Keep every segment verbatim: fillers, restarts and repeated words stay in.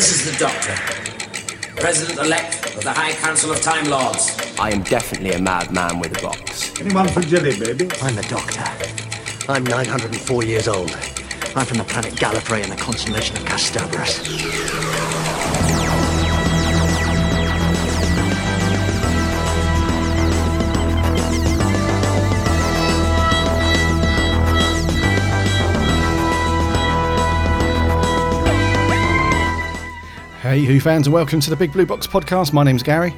This is the Doctor, President-elect of the High Council of Time Lords. I am definitely a madman with a box. Anyone for jelly, baby? I'm the Doctor. I'm nine hundred four years old. I'm from the planet Gallifrey in the constellation of Castabras. Hey Who fans, and welcome to the Big Blue Box Podcast. My name's Gary.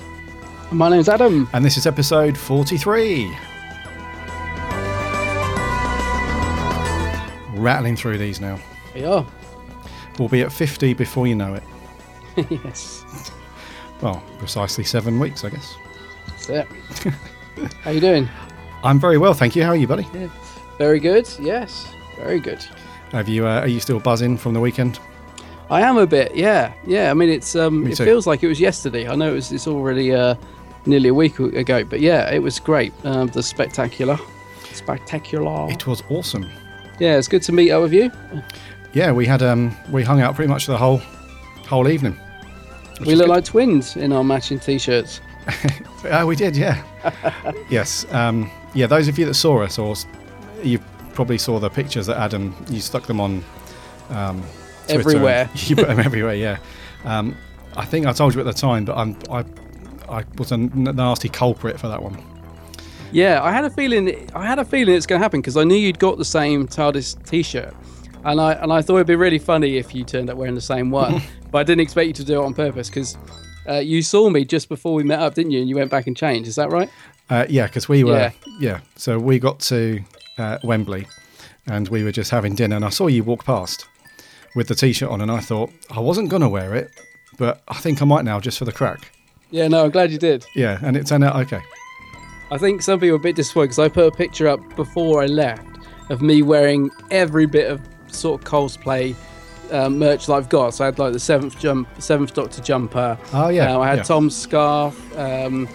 My name's Adam. And this is episode forty-three. Rattling through these now. We are. We'll be at fifty before you know it. Yes. Well, precisely seven weeks, I guess. That's it. How you doing? I'm very well, thank you. How are you, buddy? Yeah. Very good, yes. Very good. Have you? Uh, are you still buzzing from the weekend? I am a bit, yeah, yeah. I mean, it's um, Me it too. feels like it was yesterday. I know it was. It's already uh, nearly a week ago, but yeah, it was great. Um, the spectacular, spectacular. It was awesome. Yeah, it's good to meet up with you. Yeah, we had um, we hung out pretty much the whole, whole evening. We look good. Like twins in our matching t-shirts. Oh, we did, yeah. Yes, um, yeah. Those of you that saw us, or you probably saw the pictures that Adam, you stuck them on. Um, Twitter everywhere. You put them everywhere, yeah. Um, I think I told you at the time, but I'm, I I was a nasty culprit for that one. Yeah, I had a feeling I had a feeling it's going to happen because I knew you'd got the same TARDIS t-shirt, and I and I thought it'd be really funny if you turned up wearing the same one. But I didn't expect you to do it on purpose because uh, you saw me just before we met up, didn't you? And you went back and changed. Is that right? Uh, yeah, because we were. Yeah. yeah. So we got to uh, Wembley, and we were just having dinner, and I saw you walk past with the t-shirt on, and I thought I wasn't going to wear it, but I think I might now just for the crack. Yeah, no, I'm glad you did. Yeah, and it turned out okay. I think some people were a bit disappointed because I put a picture up before I left of me wearing every bit of sort of cosplay uh, merch that I've got. So I had like the seventh jump, seventh Doctor jumper. Oh yeah. Uh, I had yeah. Tom's scarf. Um,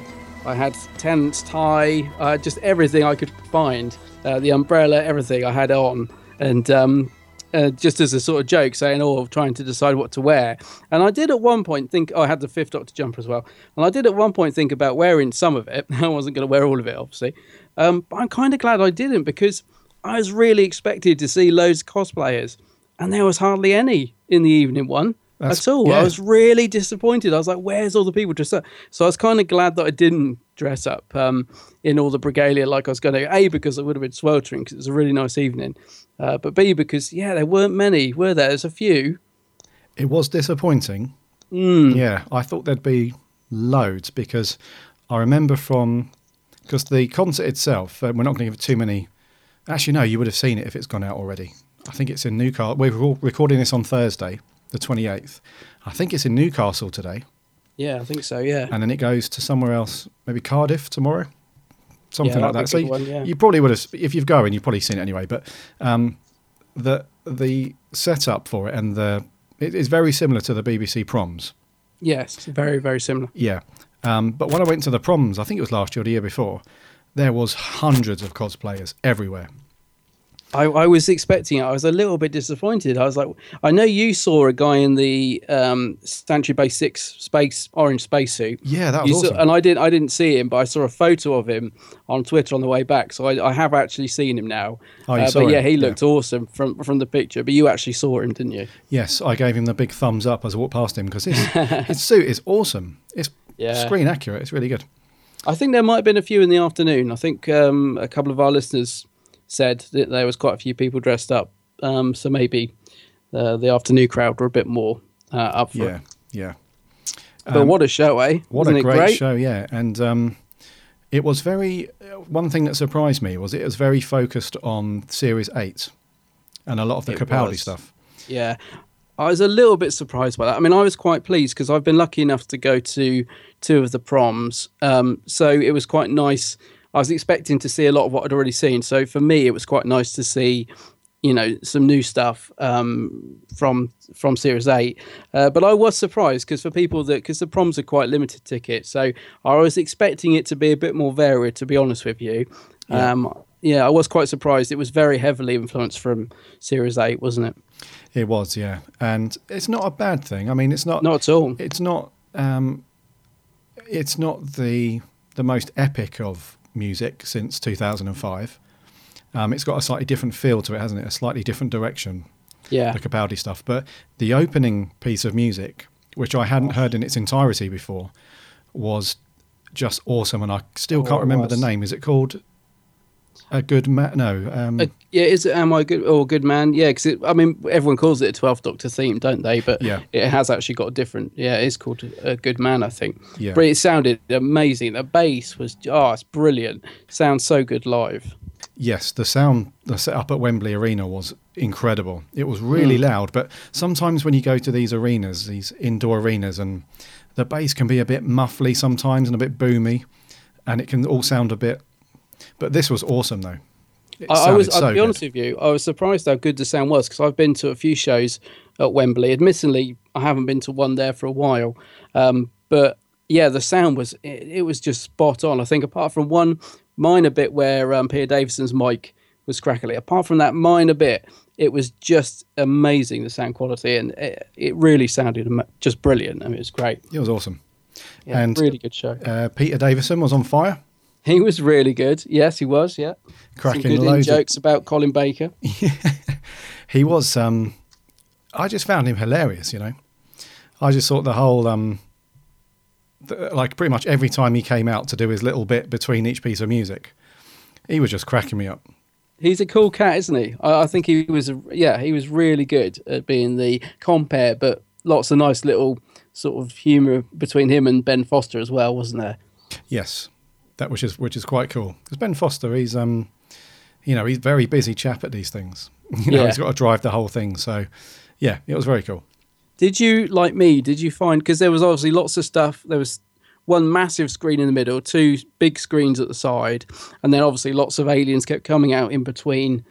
I had Tennant's tie. I had just everything I could find. Uh, the umbrella, everything I had on, and. Um, Uh, just as a sort of joke, saying, oh, trying to decide what to wear. And I did at one point think, oh, I had the fifth Doctor jumper as well. And I did at one point think about wearing some of it. I wasn't going to wear all of it, obviously. Um, but I'm kind of glad I didn't because I was really expected to see loads of cosplayers. And there was hardly any in the evening one That's, at all. Yeah. I was really disappointed. I was like, where's all the people dressed up? So I was kind of glad that I didn't dress up um, in all the regalia like I was going to. A, because I would have been sweltering because it was a really nice evening. Uh, but B, because, yeah, there weren't many, were there? There's a few. It was disappointing. Mm. Yeah, I thought there'd be loads because I remember from... Because the concert itself, uh, we're not going to give it too many... Actually, no, you would have seen it if it's gone out already. I think it's in Newcastle. We're all recording this on Thursday, the twenty-eighth. I think it's in Newcastle today. Yeah, I think so, yeah. And then it goes to somewhere else, maybe Cardiff tomorrow. Something yeah, like that. So you, one, yeah. you probably would have, if you've going, you've probably seen it anyway. But um, the the setup for it and the it is very similar to the B B C proms. Yes, very very similar. Yeah, um, but when I went to the proms, I think it was last year or the year before, there was hundreds of cosplayers everywhere. I, I was expecting it. I was a little bit disappointed. I was like, I know you saw a guy in the um, Stantry Base Six space orange spacesuit. Yeah, that was you awesome. Saw, and I didn't, I didn't see him, but I saw a photo of him on Twitter on the way back. So I, I have actually seen him now. Oh, you uh, saw but him. Yeah, he looked yeah. awesome from from the picture. But you actually saw him, didn't you? Yes, I gave him the big thumbs up as I walked past him because his, his suit is awesome. It's yeah. screen accurate. It's really good. I think there might have been a few in the afternoon. I think um, a couple of our listeners said that there was quite a few people dressed up, um, so maybe uh, the afternoon crowd were a bit more uh, up for yeah, it. Yeah, yeah. But um, what a show, eh? What Isn't a great, great show, yeah. And um, it was very, one thing that surprised me was it was very focused on Series eight and a lot of the it Capaldi was. stuff. Yeah, I was a little bit surprised by that. I mean, I was quite pleased because I've been lucky enough to go to two of the proms, um, so it was quite nice. I was expecting to see a lot of what I'd already seen. So for me, it was quite nice to see, you know, some new stuff um, from from Series eight. Uh, but I was surprised because for people that, because the proms are quite limited tickets. So I was expecting it to be a bit more varied, to be honest with you. Yeah. Um, yeah, I was quite surprised. It was very heavily influenced from Series eight, wasn't it? It was, yeah. And it's not a bad thing. I mean, it's not... Not at all. It's not... Um, it's not the the most epic of music since two thousand five. Um, it's got a slightly different feel to it, hasn't it? A slightly different direction. Yeah. The Capaldi stuff. But the opening piece of music, which I hadn't heard in its entirety before, was just awesome. And I still oh, can't remember the name. Is it called... A good man? No. Um, a, yeah, is it Am I Good or Good Man? Yeah, because I mean, everyone calls it a twelfth Doctor theme, don't they? But yeah. It has actually got a different. Yeah, it's called A Good Man, I think. Yeah. But it sounded amazing. The bass was oh, it's brilliant. Sounds so good live. Yes, the sound the setup at Wembley Arena was incredible. It was really mm. loud. But sometimes when you go to these arenas, these indoor arenas, and the bass can be a bit muffly sometimes and a bit boomy, and it can all sound a bit. But this was awesome, though. It I was, I'll so be honest good. with you, I was surprised how good the sound was, because I've been to a few shows at Wembley. Admittedly, I haven't been to one there for a while. Um, but, yeah, the sound was, it, it was just spot on. I think apart from one minor bit where um, Peter Davison's mic was crackly, apart from that minor bit, it was just amazing, the sound quality. And it, it really sounded just brilliant. I mean, it was great. It was awesome. Yeah, and really good show. Uh, Peter Davison was on fire. He was really good. Yes, he was. Yeah, cracking some good loads in jokes of... about Colin Baker. Yeah. He was. Um, I just found him hilarious. You know, I just thought the whole, um, the, like, pretty much every time he came out to do his little bit between each piece of music, he was just cracking me up. He's a cool cat, isn't he? I, I think he was. A, yeah, he was really good at being the compere, but lots of nice little sort of humour between him and Ben Foster as well, wasn't there? Yes. That which is which is quite cool, because Ben Foster, he's um, you know, he's a very busy chap at these things. You know, yeah. He's got to drive the whole thing. So, yeah, it was very cool. Did you like me? Did you find because there was obviously lots of stuff. There was one massive screen in the middle, two big screens at the side, and then obviously lots of aliens kept coming out in between.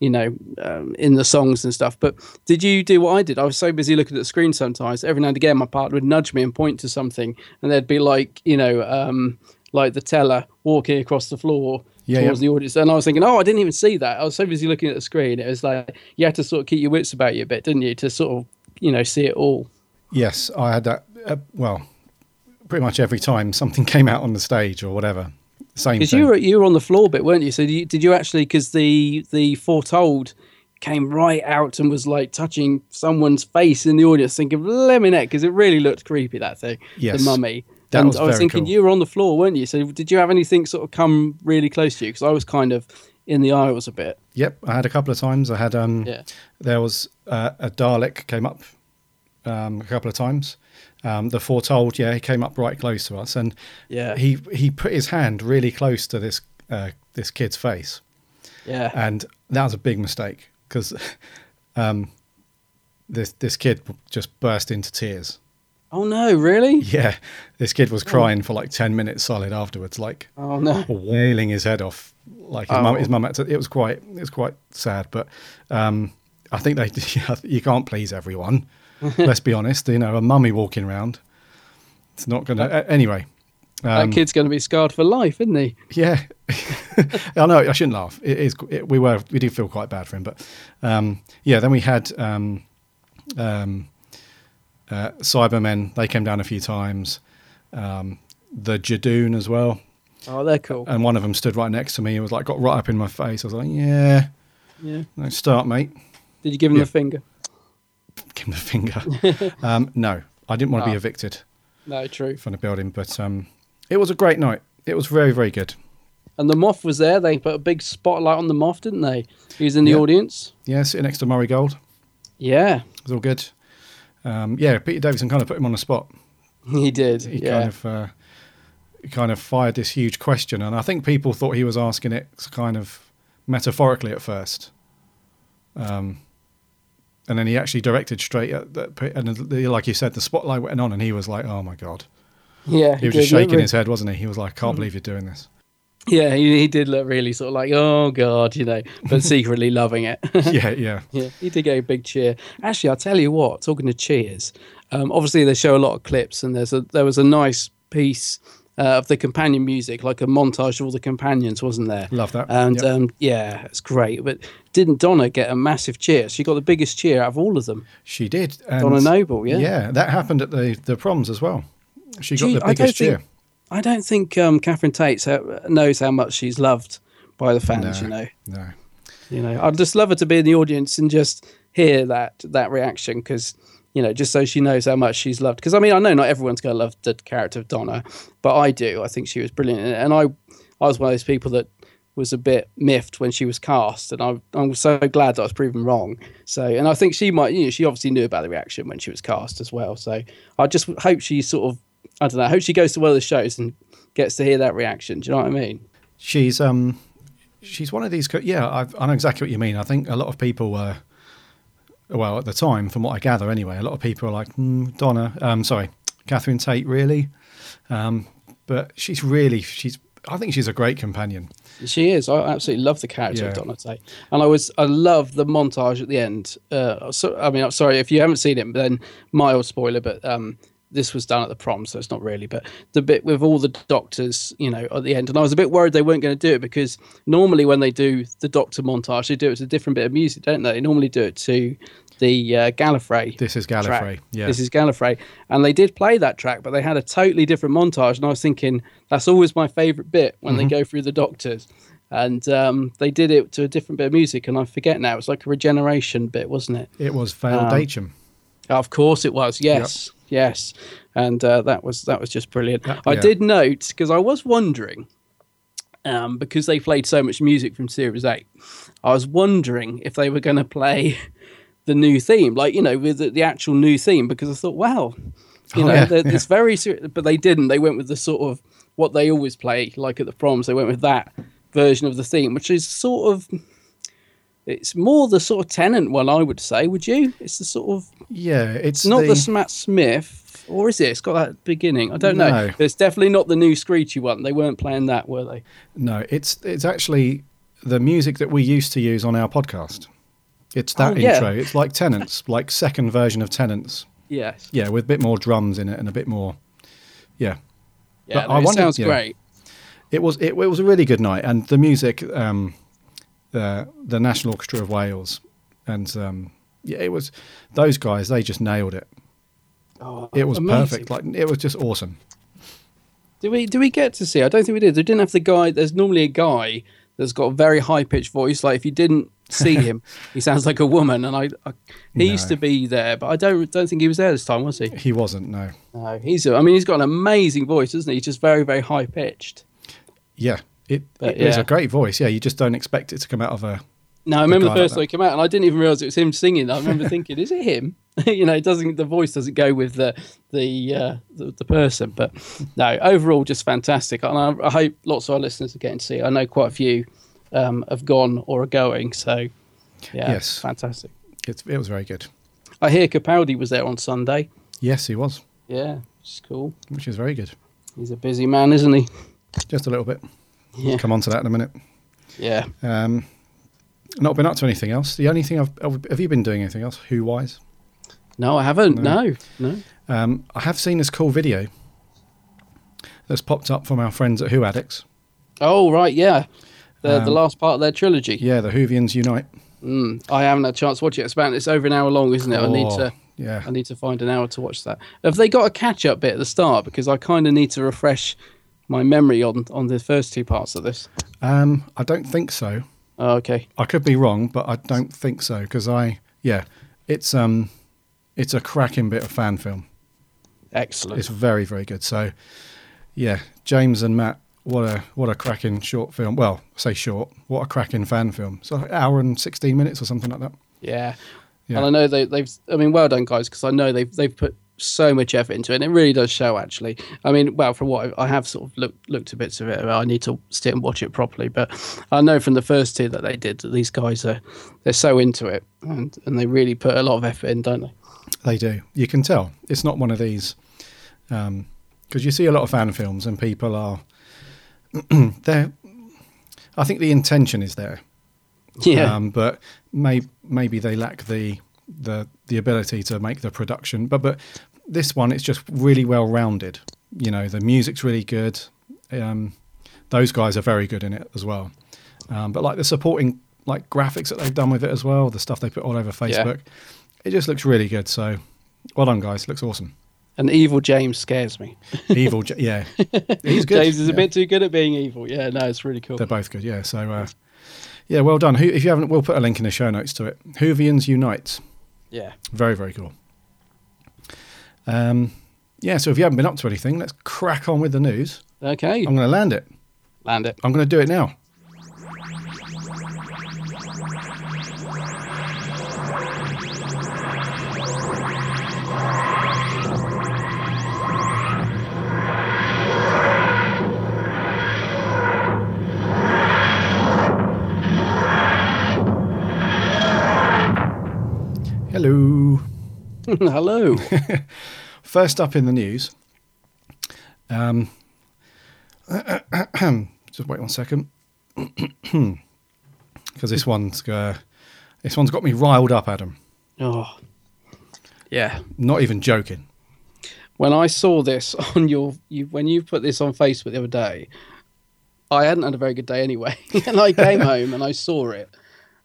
You know, um, in the songs and stuff. But did you do what I did? I was so busy looking at the screen sometimes. Every now and again, my partner would nudge me and point to something, and they'd be like, you know. Um, like the teller walking across the floor yeah, towards yeah. the audience. And I was thinking, oh, I didn't even see that. I was so busy looking at the screen. It was like, you had to sort of keep your wits about you a bit, didn't you? To sort of, you know, see it all. Yes, I had that. Uh, well, pretty much every time something came out on the stage or whatever. Same thing. Because you were, you were on the floor a bit, weren't you? So did you, did you actually, because the, the Foretold came right out and was like touching someone's face in the audience, thinking, lemonette, because it really looked creepy, that thing. Yes. The mummy. That and was I was thinking cool. You were on the floor, weren't you? So did you have anything sort of come really close to you? Because I was kind of in the aisles a bit. Yep, I had a couple of times. I had um, yeah. there was uh, a Dalek came up um, a couple of times. Um, the Foretold, yeah, he came up right close to us, and yeah, he he put his hand really close to this uh, this kid's face. Yeah, and that was a big mistake, because um, this this kid just burst into tears. Oh no, really? Yeah. This kid was crying for like ten minutes solid afterwards, like oh, no. wailing his head off. Like his oh. mum, his mum had to, it was quite, it was quite sad, but um, I think they, you can't please everyone. Let's be honest, you know, a mummy walking around, it's not going to, uh, anyway. Um, that kid's going to be scarred for life, isn't he? Yeah. I know, I shouldn't laugh. It is, it, we were, we did feel quite bad for him, but um, yeah, then we had, um, um, Uh, Cybermen, they came down a few times. Um, the Jadoon as well. Oh, they're cool. And one of them stood right next to me. It was like, got right up in my face. I was like, yeah. Yeah. No, start, mate. Did you give him yeah. the finger? Give him the finger. um, no, I didn't want to no. be evicted. No, true. From the building. But um, it was a great night. It was very, very good. And the Moth was there. They put a big spotlight on the Moth, didn't they? He was in the yeah. audience. Yeah, sitting next to Murray Gold. Yeah. It was all good. Um, yeah, Peter Davison kind of put him on the spot. He did. He yeah. kind of uh, kind of fired this huge question, and I think people thought he was asking it kind of metaphorically at first, um, and then he actually directed straight at the, and like you said, the spotlight went on, and he was like, "Oh my god!" Yeah, he was just shaking his head, wasn't he? He was like, "Can't mm. believe you're doing this." Yeah, he, he did look really sort of like, oh, God, you know, but secretly loving it. yeah, yeah. Yeah, he did get a big cheer. Actually, I'll tell you what, talking to cheers, um, obviously they show a lot of clips, and there's a there was a nice piece uh, of the companion music, like a montage of all the companions, wasn't there? Love that. And yep. um, yeah, it's great. But didn't Donna get a massive cheer? She got the biggest cheer out of all of them. She did. And Donna Noble, yeah. Yeah, that happened at the, the proms as well. She got she, the biggest cheer. Think, I don't think um, Catherine Tate knows how much she's loved by the fans, no, you know. No. You know, I'd just love her to be in the audience and just hear that that reaction, because, you know, just so she knows how much she's loved. Because, I mean, I know not everyone's going to love the character of Donna, but I do. I think she was brilliant. And I I was one of those people that was a bit miffed when she was cast, and I, I'm so glad that I was proven wrong. So, and I think she might, you know, she obviously knew about the reaction when she was cast as well. So I just hope she sort of, I don't know, I hope she goes to one of the shows and gets to hear that reaction. Do you know what I mean? She's... um. She's one of these... Yeah, I, I know exactly what you mean. I think a lot of people were... Well, at the time, from what I gather anyway, a lot of people are like, mm, Donna... Um, sorry, Catherine Tate, really? Um, but she's really... she's. I think she's a great companion. She is. I absolutely love the character yeah. of Donna Tate. And I was... I love the montage at the end. Uh, so, I mean, I'm sorry, if you haven't seen it, then mild spoiler, but... Um, this was done at the prom, so it's not really, but the bit with all the doctors, you know, at the end. And I was a bit worried they weren't going to do it, because normally when they do the doctor montage, they do it to a different bit of music, don't they? They normally do it to the uh, Gallifrey. This is Gallifrey. Track. Yeah. This is Gallifrey. And they did play that track, but they had a totally different montage. And I was thinking, that's always my favourite bit when mm-hmm. they go through the doctors. And um, they did it to a different bit of music. And I forget now, it was like a regeneration bit, wasn't it? It was Vale um, Dachum. Of course it was. Yes. Yep. Yes, and uh, that was that was just brilliant. Yeah. I did note, because I was wondering, um, because they played so much music from Series eight, I was wondering if they were going to play the new theme, like, you know, with the, the actual new theme, because I thought, wow, you oh, know, yeah, yeah. it's very serious, but they didn't. They went with the sort of what they always play, like at the proms. They went with that version of the theme, which is sort of... It's more the sort of Tennant one, I would say. Would you? It's the sort of yeah. It's not the, the Matt Smith, or is it? It's got that beginning. I don't no. know. But it's definitely not the new screechy one. They weren't playing that, were they? No, it's it's actually the music that we used to use on our podcast. It's that oh, yeah. intro. It's like Tennant's, like second version of Tennant's. Yes. Yeah, with a bit more drums in it and a bit more. Yeah. Yeah, but no, I it wondered, sounds yeah, great. It was it, it was a really good night, and the music. Um, The, the National Orchestra of Wales, and um, yeah, it was those guys. They just nailed it. Oh, it was amazing. Perfect. Like it was just awesome. Did we? Did we get to see? I don't think we did. They didn't have the guy. There's normally a guy that's got a very high pitched voice. Like if you didn't see him, he sounds like a woman. And I, I he no. used to be there, but I don't don't think he was there this time, was he? He wasn't. No. No. He's. I mean, he's got an amazing voice, isn't he? He's just very very high pitched. Yeah. It, it yeah. is a great voice, yeah. You just don't expect it to come out of a. No, I remember the first time like it came out, and I didn't even realise it was him singing. I remember thinking, "Is it him?" you know, it doesn't. The voice doesn't go with the the, uh, the the person. But no, overall, just fantastic. And I, I hope lots of our listeners are getting to see it. I know quite a few um, have gone or are going. So yeah, yes, fantastic. It, it was very good. I hear Capaldi was there on Sunday. Yes, he was. Yeah, which is cool. Which is very good. He's a busy man, isn't he? Just a little bit. Yeah. We'll come on to that in a minute. Yeah. Um, not been up to anything else. The only thing I've... Have you been doing anything else, Who-wise? No, I haven't. No. No. no. Um, I have seen this cool video that's popped up from our friends at Who Addicts. Oh, right, yeah. The, um, the last part of their trilogy. Yeah, the Whovians Unite. Mm, I haven't had a chance to watch it. It's about it's over an hour long, isn't it? Oh, I need to... Yeah. I need to find an hour to watch that. Have they got a catch-up bit at the start? Because I kind of need to refresh... my memory on, on the first two parts of this. Um, I don't think so. Oh, okay. I could be wrong, but I don't think so because I yeah, it's um, it's a cracking bit of fan film. Excellent. It's very very good. So, yeah, James and Matt, what a what a cracking short film. Well, I say short, what a cracking fan film. So an hour and sixteen minutes or something like that. Yeah. yeah. And I know they they've. I mean, well done guys, because I know they've they've put. so much effort into it, and it really does show actually. I mean, well, from what I have sort of looked looked at bits of it, I need to sit and watch it properly, but I know from the first two that they did that these guys are they're so into it, and and they really put a lot of effort in, don't they? They do. You can tell it's not one of these um because you see a lot of fan films and people are they're I think the intention is there, yeah um but may, maybe they lack the the the ability to make the production, but but this one it's just really well rounded. you know, the music's really good. Um, those guys are very good in it as well. Um, but like the supporting like graphics that they've done with it as well, the stuff they put all over Facebook, yeah. It just looks really good. So well done, guys. It looks awesome. And evil James scares me. Evil, yeah. He's good. James is yeah. a bit too good at being evil. Yeah, no, it's really cool. They're both good, yeah. So, uh, yeah, well done. If you haven't, we'll put a link in the show notes to it. Whovians Unite. Yeah. Very, very cool. Um, yeah, so if you haven't been up to anything, let's crack on with the news. Okay. I'm going to land it. Land it. I'm going to do it now. Hello. Hello. First up in the news. Um, just wait one second, because this one's uh, this one's got me riled up, Adam. Oh, yeah. Not even joking. When I saw this on your, you, when you put this on Facebook the other day, I hadn't had a very good day anyway, and I came home and I saw it,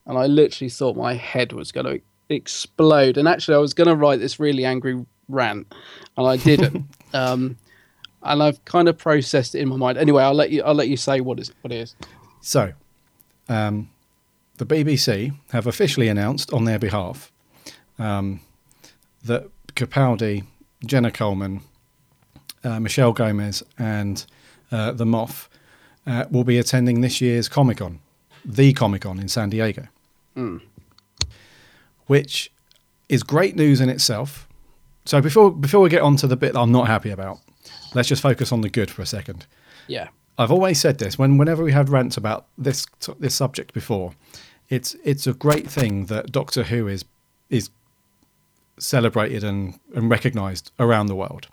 and I literally thought my head was going to explode. And actually I was going to write this really angry rant and I didn't. um and I've kind of processed it in my mind anyway. I'll let you i'll let you say what is what it is. So um the B B C have officially announced on their behalf um that Capaldi, Jenna Coleman, uh, Michelle Gomez and uh, the Moth uh, will be attending this year's Comic-Con, the Comic-Con in San Diego. Mm. Which is great news in itself. So before before we get on to the bit that I'm not happy about, let's just focus on the good for a second. Yeah. I've always said this, when whenever we had rants about this this subject before, it's it's a great thing that Doctor Who is is celebrated and, and recognised around the world.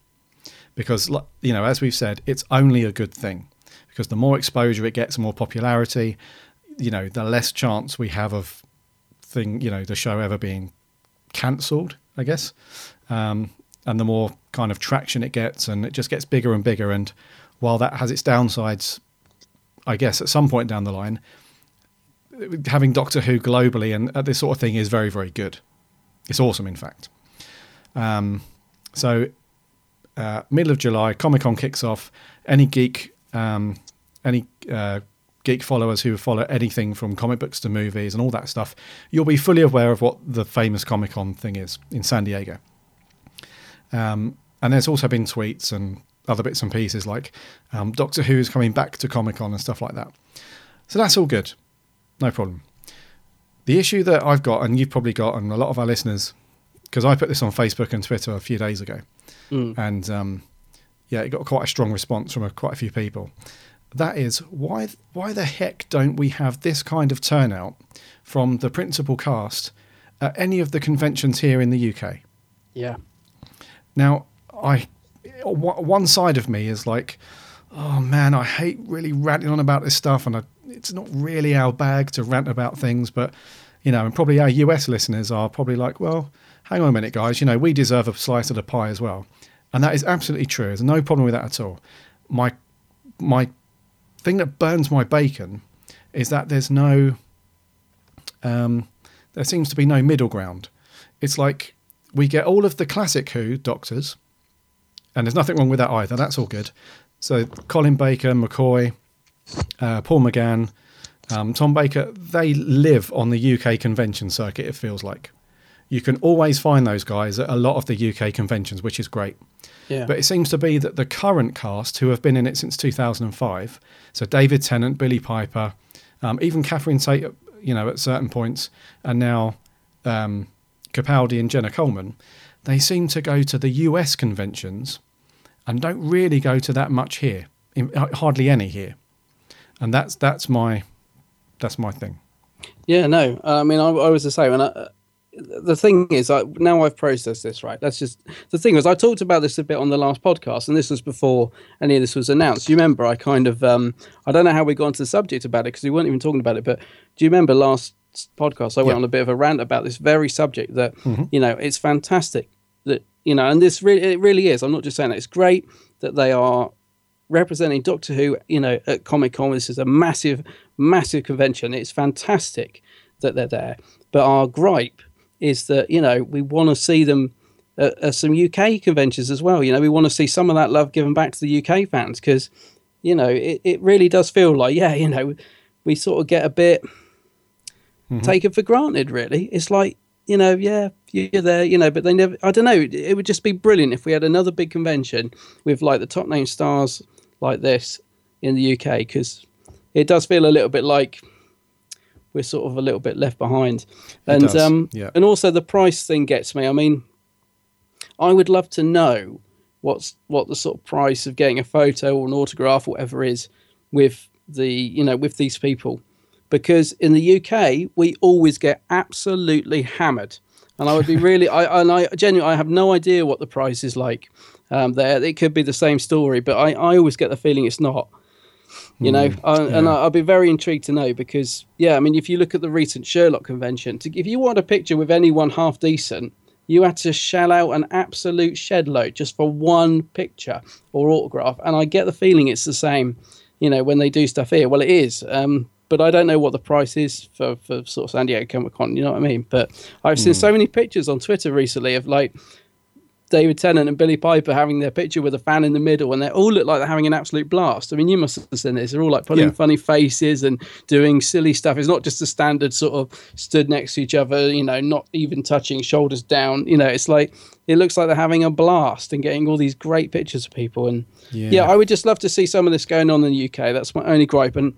Because, you know, as we've said, it's only a good thing. Because the more exposure it gets, the more popularity, you know, the less chance we have of thing, you know, the show ever being cancelled, I guess. Um, and the more kind of traction it gets, and it just gets bigger and bigger. And while that has its downsides, I guess at some point down the line, having Doctor Who globally and uh, this sort of thing is very, very good. It's awesome, in fact. Um, so uh, middle of July, Comic-Con kicks off. Any geek, um, any uh geek followers who follow anything from comic books to movies and all that stuff, you'll be fully aware of what the famous Comic-Con thing is in San Diego. Um, and there's also been tweets and other bits and pieces like um, Doctor Who is coming back to Comic-Con and stuff like that. So that's all good. No problem. The issue that I've got, and you've probably got, and a lot of our listeners, because I put this on Facebook and Twitter a few days ago, mm. and um, yeah, it got quite a strong response from a, quite a few people. That is, why why the heck don't we have this kind of turnout from the principal cast at any of the conventions here in the U K? Yeah. Now, I one side of me is like, oh man, I hate really ranting on about this stuff, and I, it's not really our bag to rant about things, but, you know, and probably our U S listeners are probably like, well, hang on a minute, guys, you know, we deserve a slice of the pie as well. And that is absolutely true. There's no problem with that at all. My my thing that burns my bacon is that there's no um there seems to be no middle ground. It's like we get all of the classic Who doctors, and there's nothing wrong with that either, that's all good. So Colin Baker, McCoy, uh, Paul McGann, um, Tom Baker, they live on the U K convention circuit. It feels like you can always find those guys at a lot of the U K conventions, which is great. Yeah. But it seems to be that the current cast, who have been in it since two thousand five, so David Tennant, Billy Piper, um, even Catherine Tate, you know, at certain points, and now um, Capaldi and Jenna Coleman, they seem to go to the U S conventions and don't really go to that much here, in, uh, hardly any here. And that's that's my that's my thing. Yeah, no, I mean, I, I was the same, and I. The thing is, I, now I've processed this, right? That's just the thing was I talked about this a bit on the last podcast, and this was before any of this was announced. You remember, I kind of um, I don't know how we got into the subject about it because we weren't even talking about it. But do you remember last podcast? I went yeah. on a bit of a rant about this very subject that mm-hmm. you know, it's fantastic that you know, and this really it really is. I'm not just saying that it's great. that they are representing Doctor Who, you know, at Comic-Con. This is a massive, massive convention. It's fantastic that they're there. But our gripe is that, you know, we want to see them at, at some U K conventions as well. You know, we want to see some of that love given back to the U K fans because, you know, it, it really does feel like, yeah, you know, we sort of get a bit mm-hmm. taken for granted, really. It's like, you know, yeah, you're there, you know, but they never, I don't know, it would just be brilliant if we had another big convention with like the top name stars like this in the U K, because it does feel a little bit like we're sort of a little bit left behind. And um, yeah. and also the price thing gets me. I mean, I would love to know what's what the sort of price of getting a photo or an autograph or whatever is with the, you know, with these people, because in the U K we always get absolutely hammered. And I would be really, I and I genuinely, I have no idea what the price is like um, there. It could be the same story, but I, I always get the feeling it's not, you know. Mm, I, yeah. And I, I'd be very intrigued to know because, yeah, I mean, if you look at the recent Sherlock convention, to, if you want a picture with anyone half decent, you had to shell out an absolute shed load just for one picture or autograph. And I get the feeling it's the same, you know, when they do stuff here. Well, it is. Um, But I don't know what the price is for, for sort of San Diego Comic-Con, you know what I mean? But I've seen mm. so many pictures on Twitter recently of like David Tennant and Billy Piper having their picture with a fan in the middle, and they all look like they're having an absolute blast. I mean, you must have seen this. They're all like pulling yeah. funny faces and doing silly stuff. It's not just the standard sort of stood next to each other, you know, not even touching, shoulders down. You know, it's like it looks like they're having a blast and getting all these great pictures of people. And yeah, yeah I would just love to see some of this going on in the U K. That's my only gripe. And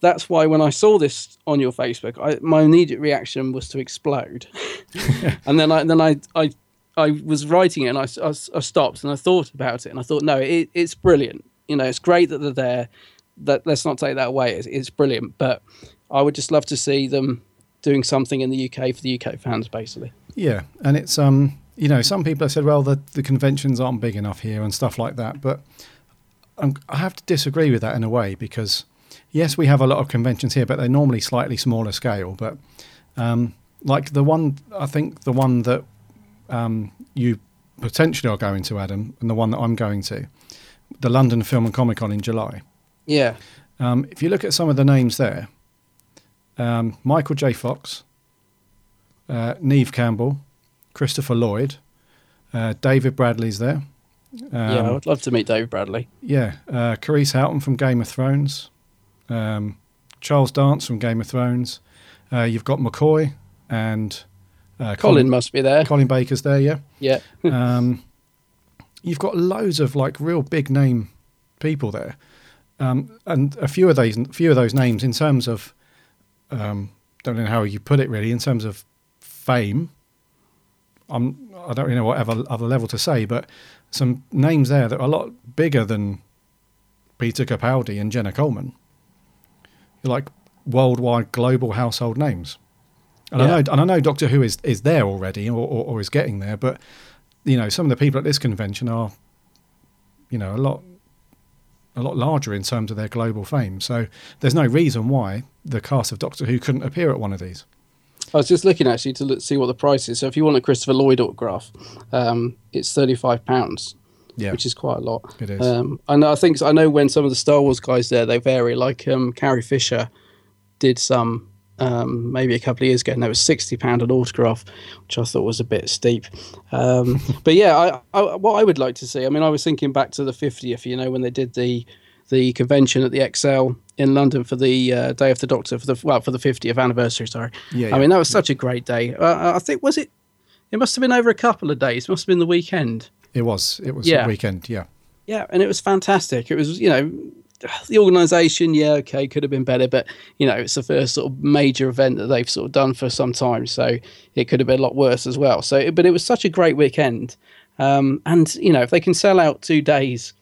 that's why when I saw this on your Facebook, I, my immediate reaction was to explode. and then I and then I, I, I was writing it and I, I, I stopped and I thought about it and I thought, no, it, it's brilliant. You know, it's great that they're there. That, let's not take that away. It's, it's brilliant. But I would just love to see them doing something in the U K for the U K fans, basically. Yeah. And it's, um, you know, some people have said, well, the, the conventions aren't big enough here and stuff like that. But I'm, I have to disagree with that in a way because... yes, we have a lot of conventions here, but they're normally slightly smaller scale. But um, like the one, I think the one that um, you potentially are going to, Adam, and the one that I'm going to, the London Film and Comic Con in July. Yeah. Um, if you look at some of the names there, um, Michael J. Fox, uh, Neve Campbell, Christopher Lloyd, uh, David Bradley's there. Um, yeah, I would love to meet David Bradley. Yeah. Uh, Carice Houghton from Game of Thrones. Um, Charles Dance from Game of Thrones. Uh, you've got McCoy and uh, Colin, Colin must be there. Colin Baker's there, yeah. Yeah. um, you've got loads of like real big name people there, um, and a few of those, few of those names in terms of, um, don't know how you put it really, in terms of fame. I'm, I don't really know what other, other level to say, but some names there that are a lot bigger than Peter Capaldi and Jenna Coleman. Like worldwide global household names. And yeah. I know and I know Doctor Who is, is there already or, or, or is getting there, but you know, some of the people at this convention are, you know, a lot a lot larger in terms of their global fame. So there's no reason why the cast of Doctor Who couldn't appear at one of these. I was just looking actually to look, see what the price is. So if you want a Christopher Lloyd autograph, um, it's thirty-five pounds. Yeah, which is quite a lot. It is. Um, and I think I know when some of the Star Wars guys there, they vary. Like um, Carrie Fisher did some um, maybe a couple of years ago, and that was sixty pounds an autograph, which I thought was a bit steep. Um, but yeah, I, I, what I would like to see, I mean, I was thinking back to the fiftieth, you know, when they did the the convention at the X L in London for the uh, Day of the Doctor, for the well, for the fiftieth anniversary, sorry. Yeah, yeah, I mean, that was yeah. such a great day. Uh, I think, was it, it must have been over a couple of days. It must have been the weekend. It was. It was yeah. a weekend, yeah. Yeah, and it was fantastic. It was, you know, the organisation, yeah, okay, could have been better, but, you know, it's the first sort of major event that they've sort of done for some time, so it could have been a lot worse as well. So, but it was such a great weekend. Um, and, you know, if they can sell out two days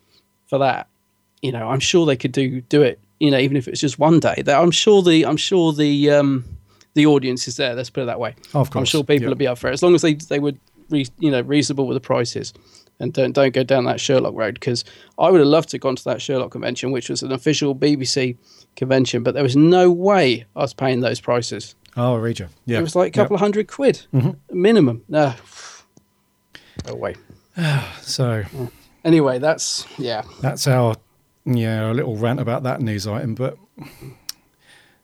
for that, you know, I'm sure they could do do it, you know, even if it's just one day. I'm sure the... I'm sure the um, the audience is there, let's put it that way. Oh, of course. I'm sure people yeah. would be up for it, as long as they, they would... Re, you know, reasonable with the prices, and don't don't go down that Sherlock road, because I would have loved to have gone to that Sherlock convention, which was an official B B C convention, but there was no way I was paying those prices. Oh, I read you. Yeah, it was like a couple yep. of hundred quid mm-hmm. minimum. No, no way. So, Anyway, that's, yeah. That's our, you know, little rant about that news item, but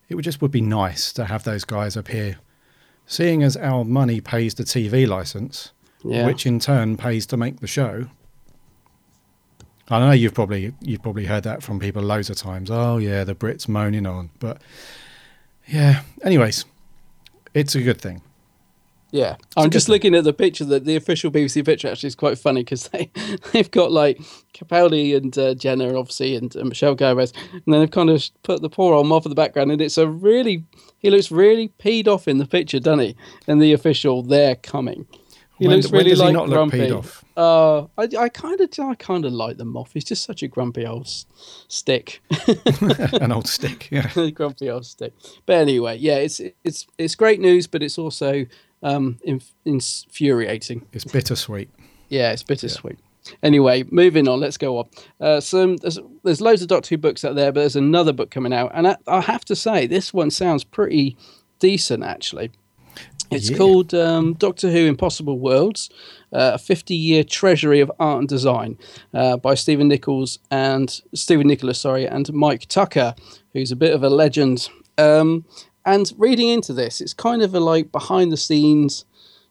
it would just would be nice to have those guys up here, seeing as our money pays the T V license, yeah. which in turn pays to make the show. I know you've probably you've probably heard that from people loads of times. Oh yeah, the Brits moaning on, but yeah. Anyways, it's a good thing. Yeah, it's I'm just thing. looking at the picture. That the official B B C picture actually is quite funny because they they've got like Capaldi and uh, Jenna, obviously, and, and Michelle Gomez, and then they've kind of put the poor old mob in the background, and it's a really he looks really peed off in the picture, doesn't he? And the official, they're coming. He when, looks really does like he not grumpy. Look peed off? Uh, I I kind of I kind of like them off. He's just such a grumpy old s- stick. An old stick, yeah. A grumpy old stick. But anyway, yeah, it's it's it's great news, but it's also um inf- infuriating. It's bittersweet. Yeah, it's bittersweet. Yeah. Anyway, moving on. Let's go on. Uh, some there's, there's loads of Doctor Who books out there, but there's another book coming out, and I, I have to say this one sounds pretty decent actually. It's yeah. called um, Doctor Who Impossible Worlds, uh, a fifty-year treasury of art and design uh, by Stephen Nichols and Stephen Nicholas, sorry, and Mike Tucker, who's a bit of a legend. Um, and reading into this, it's kind of a like behind-the-scenes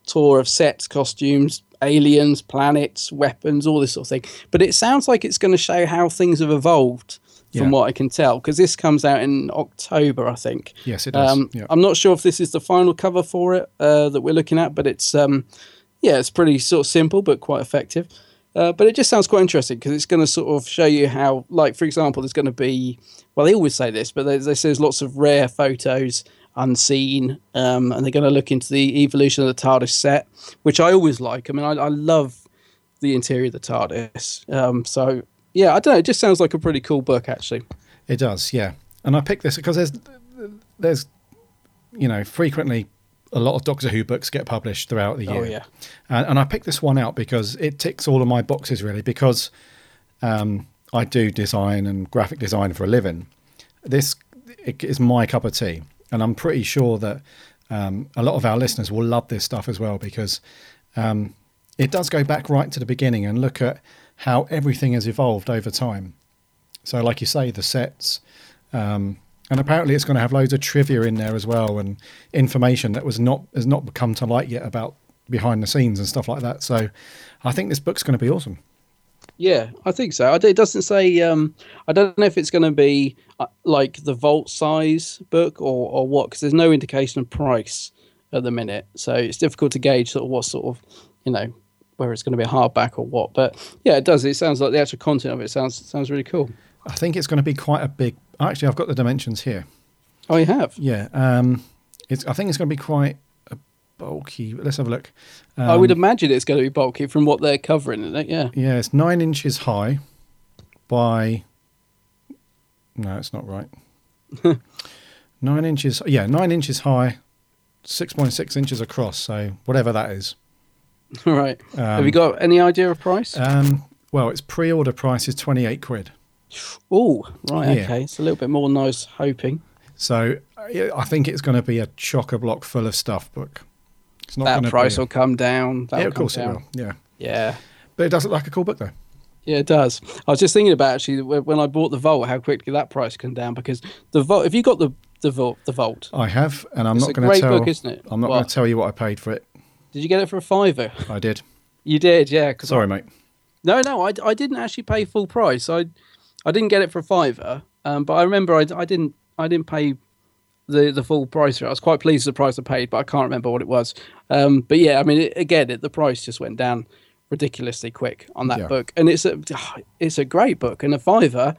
tour of sets, costumes, aliens, planets, weapons, all this sort of thing. But it sounds like it's going to show how things have evolved. From yeah. what I can tell, because this comes out in October, I think. Yes, it does. Um, yeah. I'm not sure if this is the final cover for it uh, that we're looking at, but it's, um, yeah, it's pretty sort of simple but quite effective. Uh, but it just sounds quite interesting because it's going to sort of show you how, like, for example, there's going to be, well, they always say this, but they, they say there's lots of rare photos unseen, um, and they're going to look into the evolution of the TARDIS set, which I always like. I mean, I, I love the interior of the TARDIS. Um, so, Yeah, I don't know. It just sounds like a pretty cool book, actually. It does, yeah. And I picked this because there's, there's, you know, frequently a lot of Doctor Who books get published throughout the year. Oh, yeah. And, and I picked this one out because it ticks all of my boxes, really, because um, I do design and graphic design for a living. This it is my cup of tea. And I'm pretty sure that um, a lot of our listeners will love this stuff as well because um, it does go back right to the beginning and look at how everything has evolved over time. So like you say, the sets, um, and apparently it's going to have loads of trivia in there as well and information that was not has not come to light yet about behind the scenes and stuff like that. So I think this book's going to be awesome. Yeah, I think so. It doesn't say, um, I don't know if it's going to be uh, like the vault size book or, or what, because there's no indication of price at the minute. So it's difficult to gauge sort of what sort of, you know, whether it's going to be a hardback or what, but yeah, it does. It sounds like the actual content of it sounds sounds really cool. I think it's going to be quite a big. Actually, I've got the dimensions here. Oh, you have? Yeah. Um, it's. I think it's going to be quite a bulky. Let's have a look. Um, I would imagine it's going to be bulky from what they're covering, isn't it? Yeah. Yeah, it's nine inches high by. No, it's not right. nine inches. Yeah, nine inches high, six point six inches across. So whatever that is. All right. Um, Have you got any idea of price? Um, well, its pre-order price is twenty-eight quid. Oh, right. Yeah. Okay. It's a little bit more than I was hoping. So I think it's going to be a chock-a-block full of stuff book. It's not that price be a... will come down. That'll yeah, of course down. It will. Yeah. Yeah. But it does look like a cool book, though. Yeah, it does. I was just thinking about actually when I bought the Vault, how quickly that price came down because the Vault. If you got the the Vault, the Vault, I have, and I'm it's not going to tell. Great book, isn't it? I'm not well, going to tell you what I paid for it. Did you get it for a fiver? I did. You did, yeah. Sorry, I, mate. No, no, I, I didn't actually pay full price. I I didn't get it for a fiver, um, but I remember I, I didn't I didn't pay the, the full price for it. I was quite pleased with the price I paid, but I can't remember what it was. Um, but yeah, I mean, it, again, it, the price just went down ridiculously quick on that yeah. book, and it's a it's a great book. And a fiver,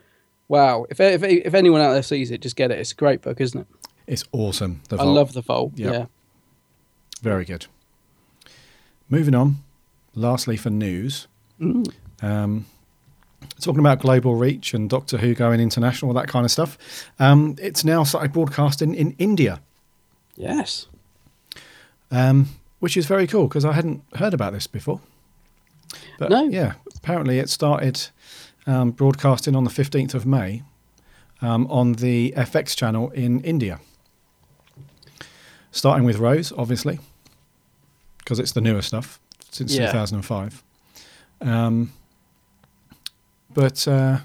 wow! If if if anyone out there sees it, just get it. It's a great book, isn't it? It's awesome. The I Vault. love the Vault. Yep. Yeah, very good. Moving on, lastly for news, mm. um, talking about global reach and Doctor Who going international, that kind of stuff, um, it's now started broadcasting in India. Yes. Um, which is very cool because I hadn't heard about this before. But no. Yeah, apparently it started um, broadcasting on the fifteenth of May um, on the F X channel in India. Starting with Rose, obviously. Because it's the newer stuff since yeah. two thousand five. Um, But uh,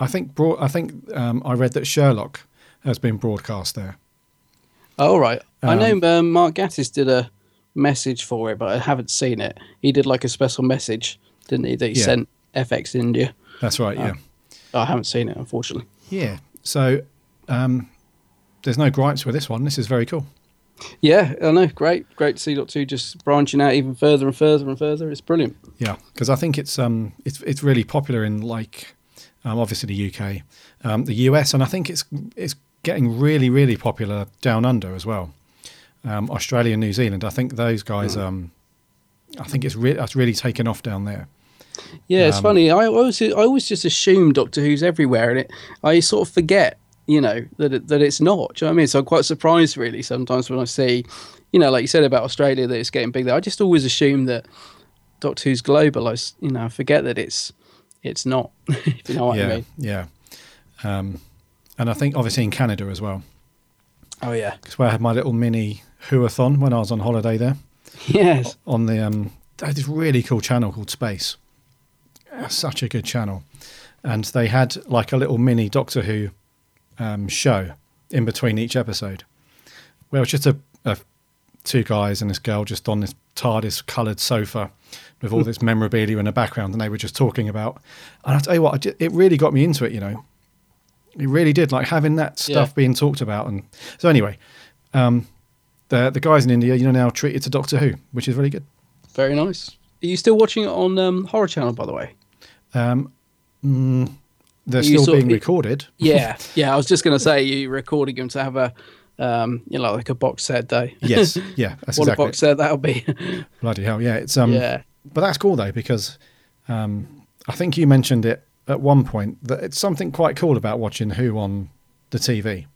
I think broad, I think um, I read that Sherlock has been broadcast there. Oh, right. Um, I know uh, Mark Gatiss did a message for it, but I haven't seen it. He did like a special message, didn't he, that he yeah. sent F X in India. That's right, yeah. Um, I haven't seen it, unfortunately. Yeah. So um, there's no gripes with this one. This is very cool. Yeah, I know. Great. Great to see Doctor Who just branching out even further and further and further. It's brilliant. Yeah, because I think it's um it's it's really popular in, like, um, obviously the U K, um, the U S, and I think it's it's getting really, really popular down under as well. Um, Australia and New Zealand. I think those guys, um, I think it's, re- it's really taken off down there. Yeah, it's um, funny. I always, I always just assume Doctor Who's everywhere, and it, I sort of forget, you know, that it, that it's not. Do you know what I mean? So I'm quite surprised, really, sometimes when I see, you know, like you said about Australia, that it's getting big there. I just always assume that Doctor Who's global. I, you know, I forget that it's it's not. If you know what yeah, I mean? Yeah. Um, and I think obviously in Canada as well. Oh yeah, because I had my little mini Whoathon when I was on holiday there. Yes. On the um, they had this really cool channel called Space. Such a good channel, and they had like a little mini Doctor Who um, show in between each episode, where it's just a, a two guys and this girl just on this TARDIS coloured sofa with all this memorabilia in the background, and they were just talking about. And I tell you what, I just, it really got me into it. You know, it really did. Like having that stuff yeah. being talked about, and so anyway, um, the the guys in India, you know, now treated to Doctor Who, which is really good. Very nice. Are you still watching it on um, Horror Channel, by the way? Um, mm, they're you still being of, recorded. Yeah, yeah. I was just going to say, you're recording them to have a, um, you know, like a box set day. Yes, yeah. That's what exactly a box set that'll be. Bloody hell, yeah. It's um, yeah. But that's cool though, because um, I think you mentioned it at one point that it's something quite cool about watching Who on the T V.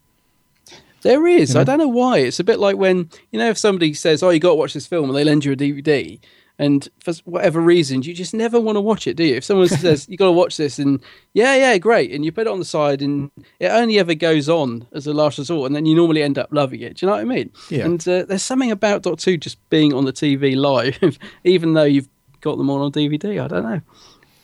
There is. You know? I don't know why. It's a bit like when, you know, if somebody says, "Oh, you got to watch this film," and they lend you a D V D. And for whatever reason, you just never want to watch it, do you? If someone says, you got to watch this, and yeah, yeah, great. And you put it on the side, and it only ever goes on as a last resort. And then you normally end up loving it. Do you know what I mean? Yeah. And uh, there's something about Doctor Who just being on the T V live, even though you've got them all on D V D. I don't know.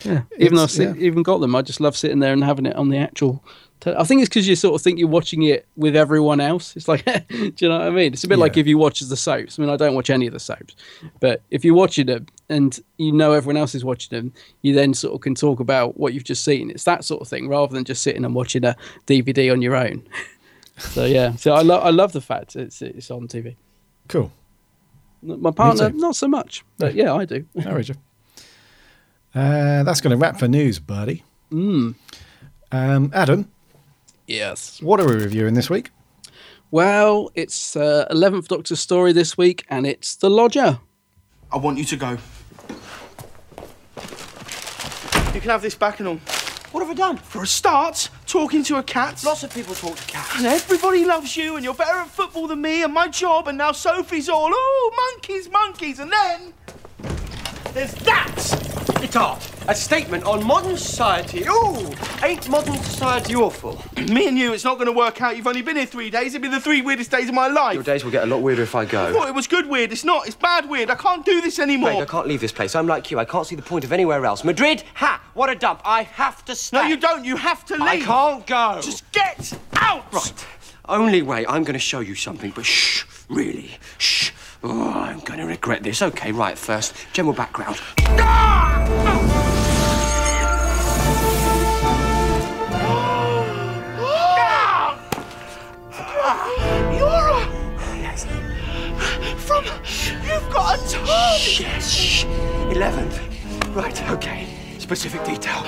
Yeah. Even it's, though I've yeah. even got them, I just love sitting there and having it on the actual. T- I think it's because you sort of think you're watching it with everyone else. It's like, do you know what I mean? It's a bit yeah. like if you watch the soaps. I mean, I don't watch any of the soaps, but if you're watching them and you know everyone else is watching them, you then sort of can talk about what you've just seen. It's that sort of thing rather than just sitting and watching a D V D on your own. So yeah, so I love I love the fact it's it's on T V. Cool. My partner, not so much, but yeah, I do. All right, Jeff. Uh, that's going to wrap for news, buddy. Mm. Um, Adam. Yes. What are we reviewing this week? Well, it's uh, eleventh Doctor's story this week, and it's The Lodger. I want you to go. You can have this back and all. What have I done? For a start, talking to a cat. Lots of people talk to cats. And everybody loves you, and you're better at football than me, and my job, and now Sophie's all, oh, monkeys, monkeys, and then there's that. It's art. A statement on modern society. Ooh, ain't modern society awful? Me and you, it's not going to work out. You've only been here three days. It'll be the three weirdest days of my life. Your days will get a lot weirder if I go. Well, it was good weird. It's not. It's bad weird. I can't do this anymore. Greg, I can't leave this place. I'm like you. I can't see the point of anywhere else. Madrid? Ha! What a dump. I have to stay. No, you don't. You have to leave. I can't go. Just get out. Right. Only way I'm going to show you something, but shh, really, shh. Oh, I'm going to regret this. Okay, right, first, general background. Ah! Oh! From... You've got a TARDIS! Yes, shh. eleventh. Right, okay. Specific detail.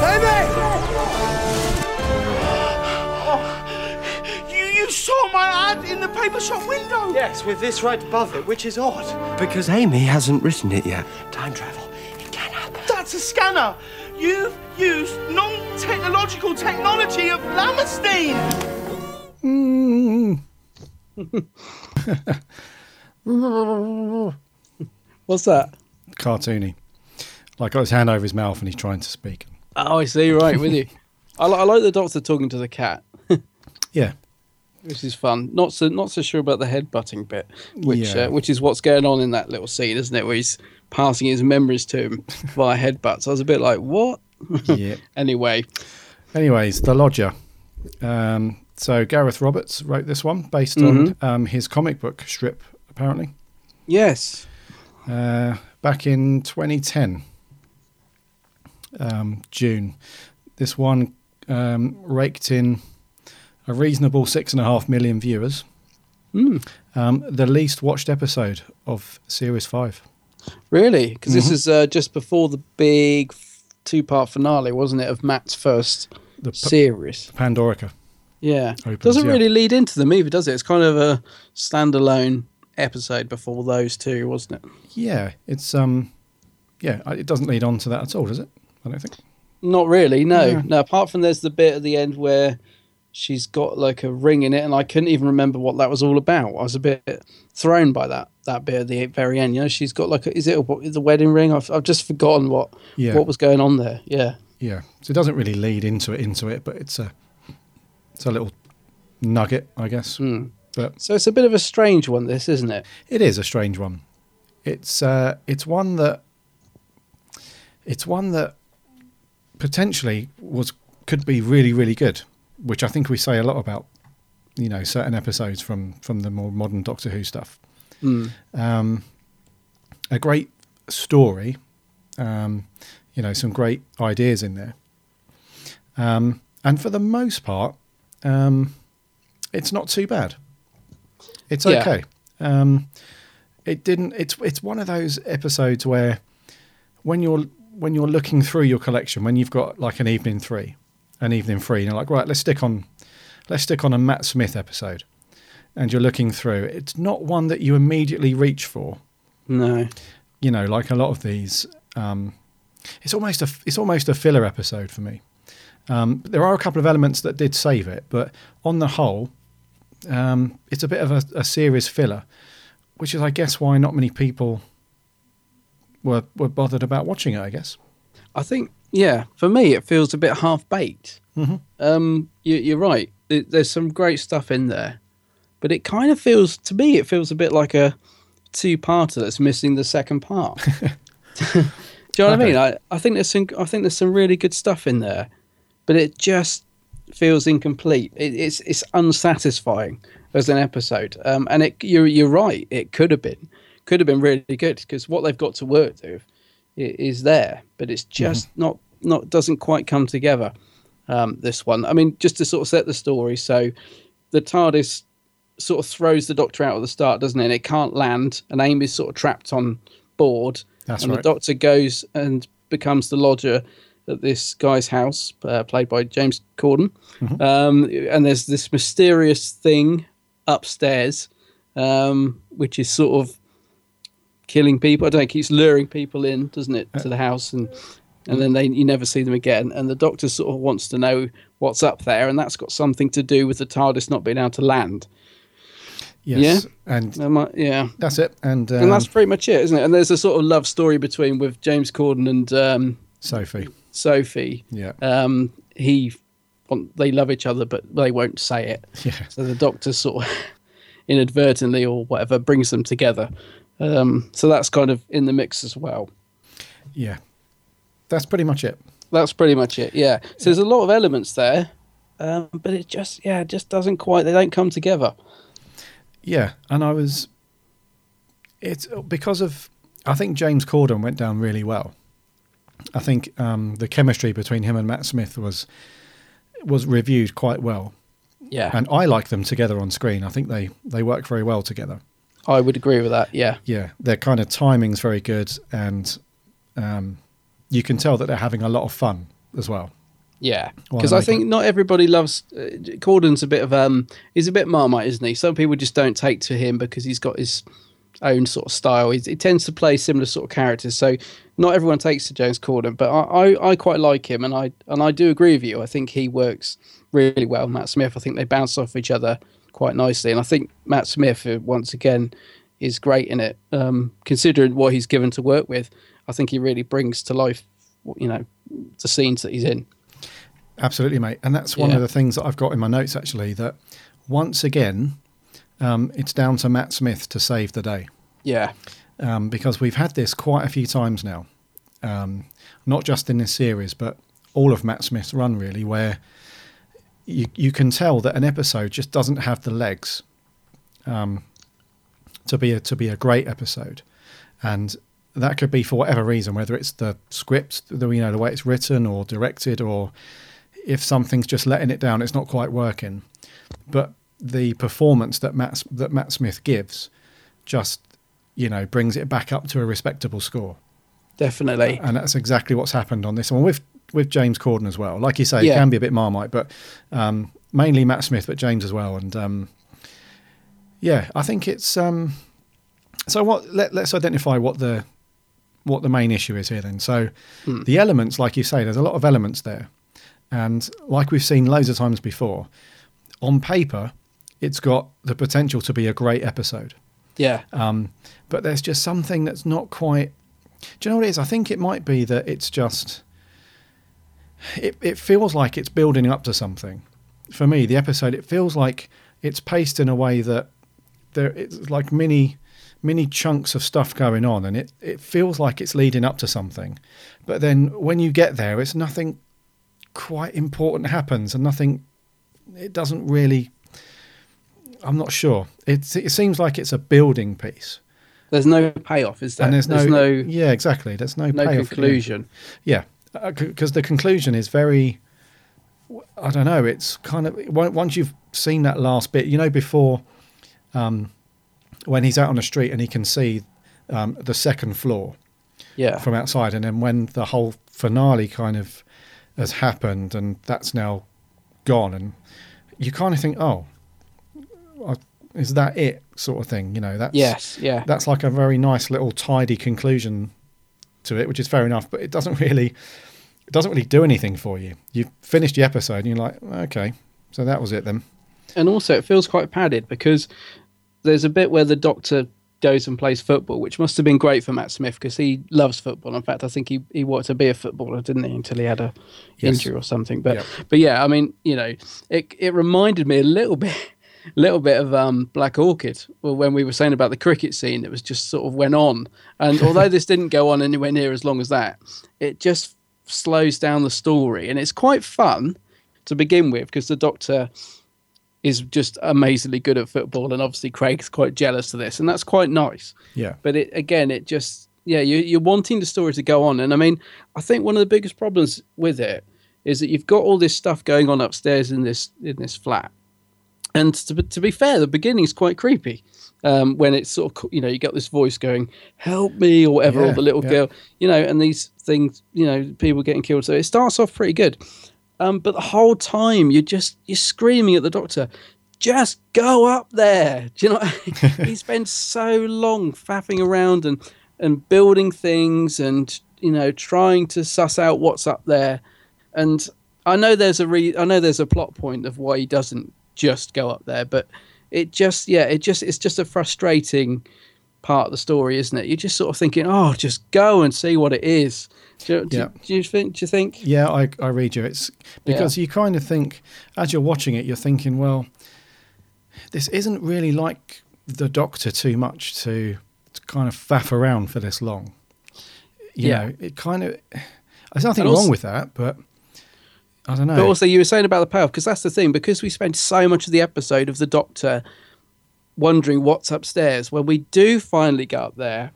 Hey, mate! You, you saw my ad in the paper shop window! Yes, with this right above it, which is odd. Because Amy hasn't written it yet. Time travel, it can happen. That's a scanner! You've used non-technological technology of Lammerstein! Mm. What's that? Cartoony. Like got his hand over his mouth and he's trying to speak. Oh, I see. Right, with you. I, li- I like the Doctor talking to the cat. Yeah. Which is fun. Not so not so sure about the headbutting bit, which yeah. uh, which is what's going on in that little scene, isn't it? Where he's passing his memories to him via headbutts. I was a bit like, what? Yeah. anyway. Anyways, The Lodger. Um, so Gareth Roberts wrote this one based mm-hmm. on um, his comic book strip, apparently. Yes. Uh, back in twenty ten, um, June. This one um, raked in a reasonable six and a half million viewers. Mm. Um, the least watched episode of series five. Really? Because mm-hmm. this is uh, just before the big f- two-part finale, wasn't it, of Matt's first the p- series? Pandorica. Yeah. Opens, doesn't yeah. really lead into them either, does it? It's kind of a standalone episode before those two, wasn't it? Yeah. It's um, yeah. It doesn't lead on to that at all, does it? I don't think. Not really. No. Yeah. No. Apart from there's the bit at the end where she's got like a ring in it, and I couldn't even remember what that was all about. I was a bit thrown by that that bit at the very end. You know, she's got like a, is it a, the wedding ring? I've I've just forgotten what yeah. what was going on there. Yeah, yeah. So it doesn't really lead into it into it, but it's a it's a little nugget, I guess. Mm. But so it's a bit of a strange one, this, isn't it? It is a strange one. It's uh, it's one that it's one that potentially was could be really really good. Which I think we say a lot about, you know, certain episodes from, from the more modern Doctor Who stuff. Mm. Um, a great story, um, you know, some great ideas in there. Um, and for the most part, um, it's not too bad. It's okay. Yeah. Um, it didn't. It's it's one of those episodes where when you're when you're looking through your collection, when you've got like an evening three. An evening free, and you're like, right, let's stick on, let's stick on a Matt Smith episode, and you're looking through. It's not one that you immediately reach for. No, you know, like a lot of these, um, it's almost a, it's almost a filler episode for me. Um, there are a couple of elements that did save it, but on the whole, um, it's a bit of a, a series filler, which is, I guess, why not many people were were bothered about watching it. I guess. I think. Yeah, for me, it feels a bit half-baked. Mm-hmm. Um, you, you're right. It, there's some great stuff in there. But it kind of feels, to me, it feels a bit like a two-parter that's missing the second part. Do you know what okay. I mean? I, I think there's some I think there's some really good stuff in there. But it just feels incomplete. It, it's it's unsatisfying as an episode. Um, and it you're, you're right, it could have been. Could have been really good, because what they've got to work with is there. But it's just mm-hmm. not... Not doesn't quite come together. Um, this one, I mean, just to sort of set the story. So, the TARDIS sort of throws the Doctor out at the start, doesn't it? And it can't land, and AIM is sort of trapped on board. That's and right. The Doctor goes and becomes the lodger at this guy's house, uh, played by James Corden. Mm-hmm. Um, and there's this mysterious thing upstairs, um, which is sort of killing people. I don't know, it keeps luring people in, doesn't it, to the house and. And then they you never see them again. And the Doctor sort of wants to know what's up there. And that's got something to do with the TARDIS not being able to land. Yes. Yeah? And I, yeah. That's it. And, um, and that's pretty much it, isn't it? And there's a sort of love story between with James Corden and... Um, Sophie. Sophie. Yeah. Um, he want, They love each other, but they won't say it. Yeah. So the Doctor sort of inadvertently or whatever brings them together. Um, so that's kind of in the mix as well. Yeah. That's pretty much it. That's pretty much it, yeah. So there's a lot of elements there, um, but it just, yeah, it just doesn't quite, they don't come together. Yeah, and I was, it's because of, I think James Corden went down really well. I think um, the chemistry between him and Matt Smith was was reviewed quite well. Yeah. And I like them together on screen. I think they, they work very well together. I would agree with that, yeah. Yeah, their kind of timing's very good and... Um, you can tell that they're having a lot of fun as well. Yeah, because I think it. Not everybody loves... Uh, Corden's a bit of... um, He's a bit Marmite, isn't he? Some people just don't take to him because he's got his own sort of style. He, he tends to play similar sort of characters, so not everyone takes to James Corden, but I, I, I quite like him, and I and I do agree with you. I think he works really well, Matt Smith. I think they bounce off each other quite nicely, and I think Matt Smith, once again, is great in it, um, considering what he's given to work with. I think he really brings to life, you know, the scenes that he's in. Absolutely, mate. And that's one yeah. of the things that I've got in my notes, actually, that once again, um, it's down to Matt Smith to save the day. Yeah. Um, because we've had this quite a few times now, um, not just in this series, but all of Matt Smith's run, really, where you you can tell that an episode just doesn't have the legs um, to be a, to be a great episode. And that could be for whatever reason, whether it's the script, the, you know, the way it's written or directed, or if something's just letting it down, it's not quite working. But the performance that Matt, that Matt Smith gives just... you know, brings it back up to a respectable score. Definitely. And that's exactly what's happened on this one with with James Corden as well. Like you say, yeah. It can be a bit Marmite, but um, mainly Matt Smith, but James as well. And um, yeah, I think it's um, so. What let, let's identify what the what the main issue is here then. So hmm. the elements, like you say, there's a lot of elements there, and like we've seen loads of times before, on paper, it's got the potential to be a great episode. Yeah. Um, but there's just something that's not quite... Do you know what it is? I think it might be that it's just... It, it feels like it's building up to something. For me, the episode, it feels like it's paced in a way that there it's like mini mini chunks of stuff going on, and it, it feels like it's leading up to something. But then when you get there, it's nothing quite important happens, and nothing... It doesn't really... I'm not sure. It, it seems like it's a building piece. There's no payoff, is there? And there's no, there's no yeah, exactly. There's no, no payoff conclusion. Yeah, because uh, c- the conclusion is very, I don't know. It's kind of once you've seen that last bit, you know, before um, when he's out on the street and he can see um, the second floor, yeah, from outside, and then when the whole finale kind of has happened and that's now gone, and you kind of think, oh. Is that it, sort of thing? You know, that's yes, yeah. That's like a very nice little tidy conclusion to it, which is fair enough. But it doesn't really, it doesn't really do anything for you. You've finished the episode, and you're like, okay, so that was it then. And also, it feels quite padded because there's a bit where the Doctor goes and plays football, which must have been great for Matt Smith because he loves football. In fact, I think he he wanted to be a footballer, didn't he? Until he had a yes. injury or something. But yep. but yeah, I mean, you know, it it reminded me a little bit. little bit of um, Black Orchid, well, when we were saying about the cricket scene that was just sort of went on. And although this didn't go on anywhere near as long as that, it just slows down the story. And it's quite fun to begin with because the Doctor is just amazingly good at football. And obviously Craig's quite jealous of this. And that's quite nice. Yeah. But it, again, it just, yeah, you, you're wanting the story to go on. And I mean, I think one of the biggest problems with it is that you've got all this stuff going on upstairs in this in this flat. And to, to be fair, the beginning is quite creepy um, when it's sort of, you know, you get this voice going, help me or whatever, yeah, or the little yeah. girl, you know, and these things, you know, people getting killed. So it starts off pretty good. Um, but the whole time you're just you're screaming at the Doctor, just go up there. Do you know what I mean? He spends so long faffing around and, and building things and, you know, trying to suss out what's up there. And I know there's a re- I know there's a plot point of why he doesn't just go up there, but it just yeah it just it's just a frustrating part of the story, isn't it? You're just sort of thinking, oh, just go and see what it is. Do you, do, yeah. do you think do you think yeah I, I read you it's because yeah. you kind of think as you're watching it, you're thinking, well, this isn't really like the Doctor too much to, to kind of faff around for this long, you yeah. know. It kind of, there's nothing also, wrong with that, but I don't know. But also, you were saying about the payoff, because that's the thing, because we spend so much of the episode of the Doctor wondering what's upstairs. When we do finally go up there,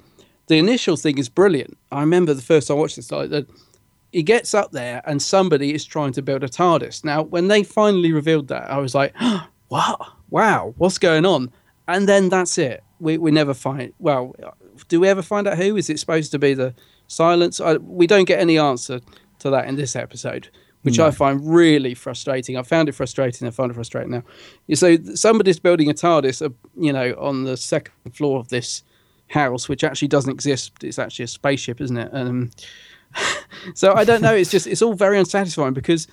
the initial thing is brilliant. I remember the first time I watched this, like that, he gets up there and somebody is trying to build a TARDIS. Now, when they finally revealed that, I was like, oh, what? Wow, what's going on? And then that's it. We we never find, well, do we ever find out who? Is it supposed to be the Silence? I, we don't get any answer to that in this episode. Which no. I find really frustrating. I found it frustrating. I find it frustrating now. So somebody's building a TARDIS, you know, on the second floor of this house, which actually doesn't exist. It's actually a spaceship, isn't it? Um, so I don't know. It's just, it's all very unsatisfying because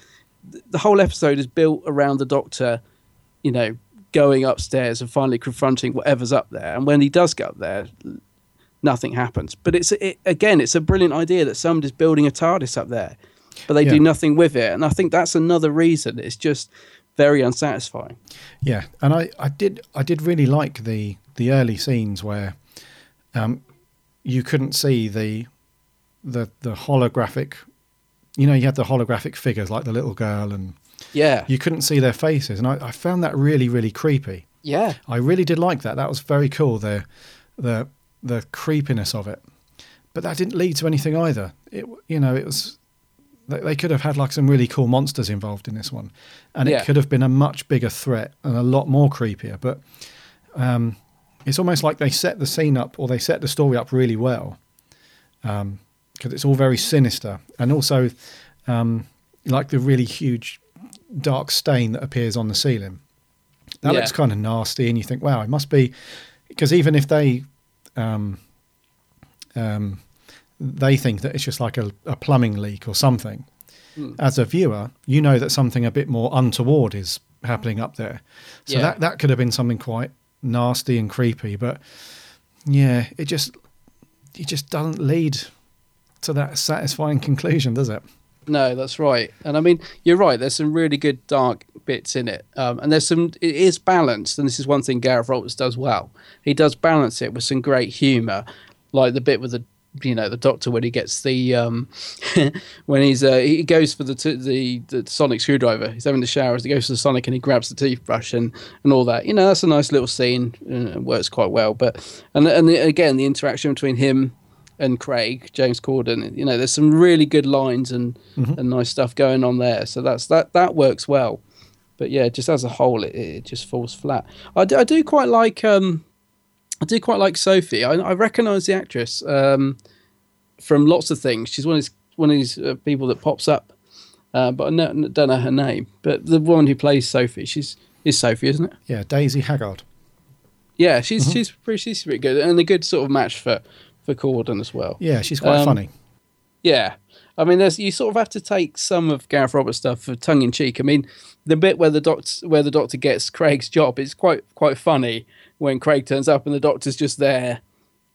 the whole episode is built around the Doctor, you know, going upstairs and finally confronting whatever's up there. And when he does go up there, nothing happens. But it's it, again, it's a brilliant idea that somebody's building a TARDIS up there. But they yeah. do nothing with it. And I think that's another reason. It's just very unsatisfying. Yeah, and I, I did I did really like the the early scenes where um, you couldn't see the the the holographic. You know, you had the holographic figures like the little girl, and yeah, you couldn't see their faces, and I, I found that really really creepy. Yeah, I really did like that. That was very cool. The the the creepiness of it, but that didn't lead to anything either. It you know it was. They could have had like some really cool monsters involved in this one, and yeah. it could have been a much bigger threat and a lot more creepier. But um, it's almost like they set the scene up, or they set the story up really well, because um, it's all very sinister, and also um, like the really huge dark stain that appears on the ceiling. That yeah. looks kind of nasty, and you think, wow, it must be, because even if they um, um, they think that it's just like a, a plumbing leak or something. Mm. As a viewer, you know that something a bit more untoward is happening up there. So yeah. that, that could have been something quite nasty and creepy. But yeah, it just it just doesn't lead to that satisfying conclusion, does it? No, that's right. And I mean, you're right. There's some really good dark bits in it. Um, and there's some, it is balanced. And this is one thing Gareth Roberts does well. He does balance it with some great humour, like the bit with the, you know, the doctor when he gets the um when he's uh, he goes for the, t- the the sonic screwdriver. He's having the showers, he goes to the sonic and he grabs the toothbrush and and all that. You know, that's a nice little scene and it works quite well. But and and the, again, the interaction between him and Craig, James Corden, you know, there's some really good lines and mm-hmm. and nice stuff going on there. So that's that that works well. But yeah, just as a whole, it, it just falls flat. I do, I do quite like um. I do quite like Sophie. I, I recognise the actress um, from lots of things. She's one of these, one of these uh, people that pops up, uh, but I no, don't know her name. But the woman who plays Sophie, she's is Sophie, isn't it? Yeah, Daisy Haggard. Yeah, she's mm-hmm. she's pretty she's pretty good, and a good sort of match for for Corden as well. Yeah, she's quite um, funny. Yeah, I mean, there's you sort of have to take some of Gareth Roberts' stuff for tongue in cheek. I mean, the bit where the doctor where the doctor gets Craig's job is quite quite funny. When Craig turns up and the doctor's just there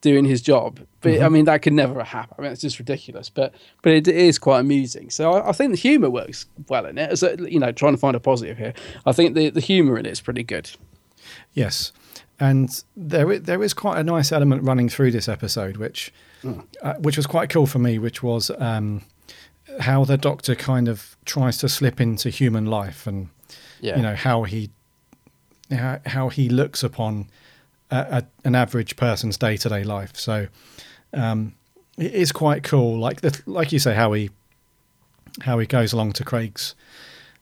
doing his job. But mm-hmm. I mean, that could never happen. I mean, it's just ridiculous, but, but it is quite amusing. So I, I think the humor works well in it. So, you know, trying to find a positive here. I think the, the humor in it is pretty good. Yes. And there, there is quite a nice element running through this episode, which, mm. uh, which was quite cool for me, which was um, how the doctor kind of tries to slip into human life and, yeah. you know, how he, how he looks upon a, a, an average person's day-to-day life. So um, it is quite cool. Like the, like you say, how he, how he goes along to Craig's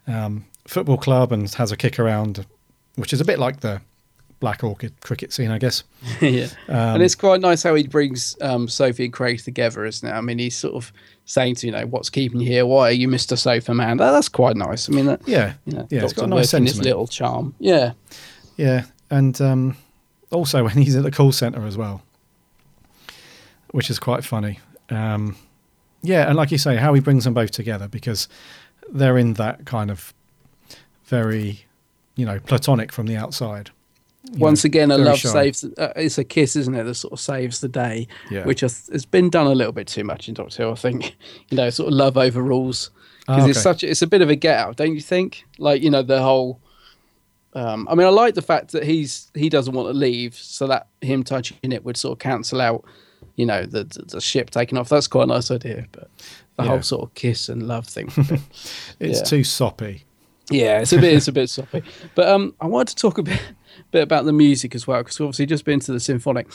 um, football club and has a kick around, which is a bit like the Black Orchid cricket scene, I guess. yeah. Um, and it's quite nice how he brings um, Sophie and Craig together, isn't it? I mean, he's sort of saying to, you know, what's keeping you here? Why are you Mister Sofa Man? Oh, that's quite nice. I mean, that, yeah, you know, yeah, it's got a nice sentiment. It's little charm. Yeah. Yeah. And um, also when he's at the call centre as well, which is quite funny. Um, yeah. And like you say, how he brings them both together, because they're in that kind of very, you know, platonic from the outside. You Once know, again, a love shy. saves. Uh, it's a kiss, isn't it? That sort of saves the day, yeah. which has, has been done a little bit too much in Doctor Who, I think. You know, sort of love overrules because oh, okay. it's such. It's a bit of a get out, don't you think? Like, you know, the whole. Um, I mean, I like the fact that he's he doesn't want to leave, so that him touching it would sort of cancel out, you know, the the ship taking off. That's quite a nice idea, but the yeah. whole sort of kiss and love thing. But, it's yeah. too soppy. Yeah, it's a bit. It's a bit soppy. But um, I wanted to talk a bit. bit about the music as well, because we've obviously just been to the symphonic.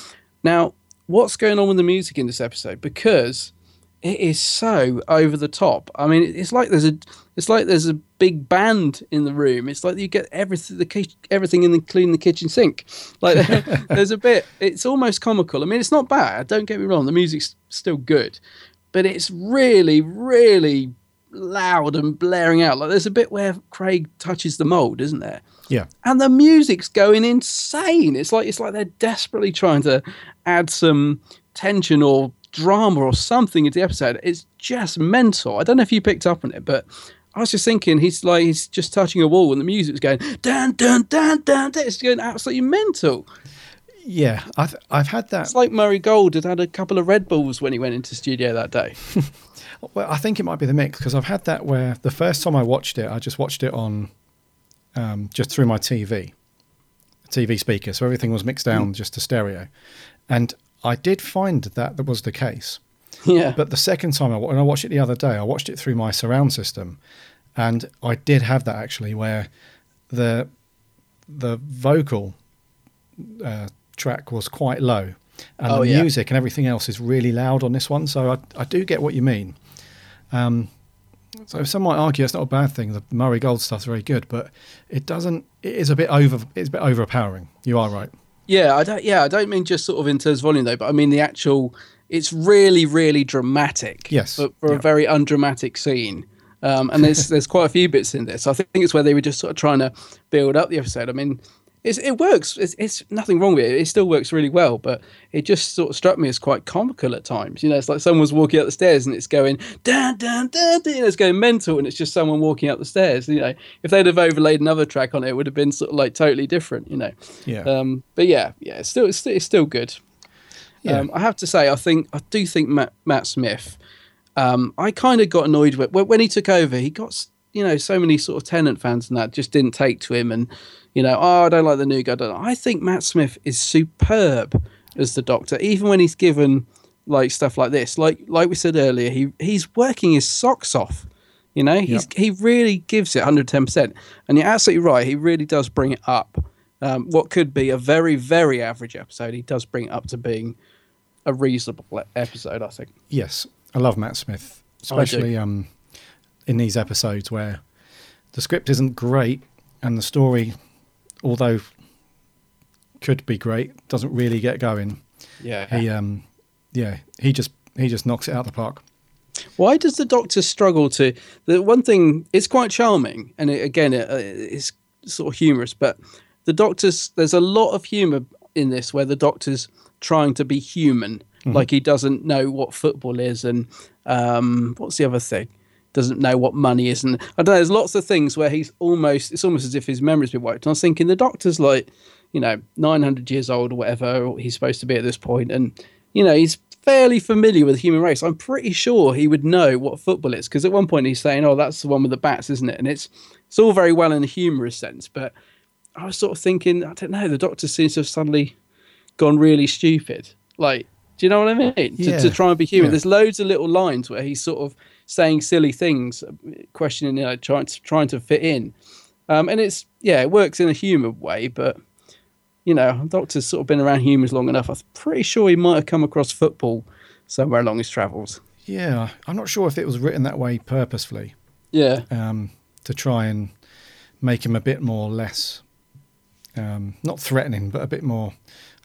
Now, what's going on with the music in this episode? Because it is so over the top. I mean, it's like there's a it's like there's a big band in the room. It's like you get everything, the everything, in including the kitchen sink. Like there's a bit. It's almost comical. I mean, it's not bad. Don't get me wrong. The music's still good, but it's really, really loud and blaring out. Like there's a bit where Craig touches the mold, isn't there? Yeah, and the music's going insane. It's like it's like they're desperately trying to add some tension or drama or something into the episode. It's just mental. I don't know if you picked up on it, but I was just thinking he's like he's just touching a wall, and the music's going dun dun dun dun. It's going absolutely mental. Yeah, I've I've had that. It's like Murray Gold had had a couple of Red Bulls when he went into studio that day. Well, I think it might be the mix, because I've had that where the first time I watched it, I just watched it on. um, just through my T V, T V speaker. So everything was mixed down mm. just to stereo. And I did find that that was the case. Yeah. But the second time, I, when I watched it the other day, I watched it through my surround system. And I did have that actually, where the the vocal uh, track was quite low. And oh, the yeah. music and everything else is really loud on this one. So I, I do get what you mean. Um, so some might argue it's not a bad thing. The Murray Gold stuff's very good, but it doesn't. It is a bit over. It's a bit overpowering. You are right. Yeah, I don't. Yeah, I don't mean just sort of in terms of volume though, but I mean the actual. It's really, really dramatic. Yes, but for yeah. a very undramatic scene. Um, and there's there's quite a few bits in this. I think it's where they were just sort of trying to build up the episode. I mean, it's, it works. It's, it's nothing wrong with it. It still works really well, but it just sort of struck me as quite comical at times. You know, it's like someone's walking up the stairs and it's going dun dun dun, dun and it's going mental, and it's just someone walking up the stairs. You know, if they'd have overlaid another track on it, it would have been sort of like totally different. You know, yeah. Um, but yeah, yeah, it's still it's, it's still good. Yeah. Um, I have to say, I think I do think Matt, Matt Smith. Um, I kind of got annoyed with when he took over. He got, you know, so many sort of Tennant fans and that just didn't take to him. And, you know, oh, I don't like the new guy. I, I think Matt Smith is superb as the Doctor, even when he's given like stuff like this. Like like we said earlier, he he's working his socks off. You know, he's yep. he really gives it one hundred ten percent. And you're absolutely right. He really does bring it up. Um, what could be a very, very average episode, he does bring it up to being a reasonable episode, I think. Yes. I love Matt Smith, especially um, in these episodes where the script isn't great and the story, although could be great, doesn't really get going. Yeah, he, um, yeah, he just he just knocks it out of the park. Why does the Doctor struggle to? The one thing, it's quite charming, and it, again, it, it's sort of humorous. But the Doctor's there's a lot of humour in this where the Doctor's trying to be human. Mm-hmm. Like he doesn't know what football is, and um, what's the other thing? Doesn't know what money is, and I don't know. There's lots of things where he's almost. It's almost as if his memory's been wiped. And I was thinking, the Doctor's like, you know, nine hundred years old or whatever or he's supposed to be at this point, and you know, he's fairly familiar with the human race. I'm pretty sure he would know what football is because at one point he's saying, "Oh, that's the one with the bats, isn't it?" And it's it's all very well in a humorous sense, but I was sort of thinking, I don't know. The Doctor seems to have suddenly gone really stupid, like. Do you know what I mean? Yeah. To, to try and be human. Yeah. There's loads of little lines where he's sort of saying silly things, questioning, you know, trying to, trying to fit in. Um, and it's, yeah, it works in a humor way, but, you know, Doctor's sort of been around humans long enough. I'm pretty sure he might have come across football somewhere along his travels. Yeah. I'm not sure if it was written that way purposefully. Yeah. Um, to try and make him a bit more less, um, not threatening, but a bit more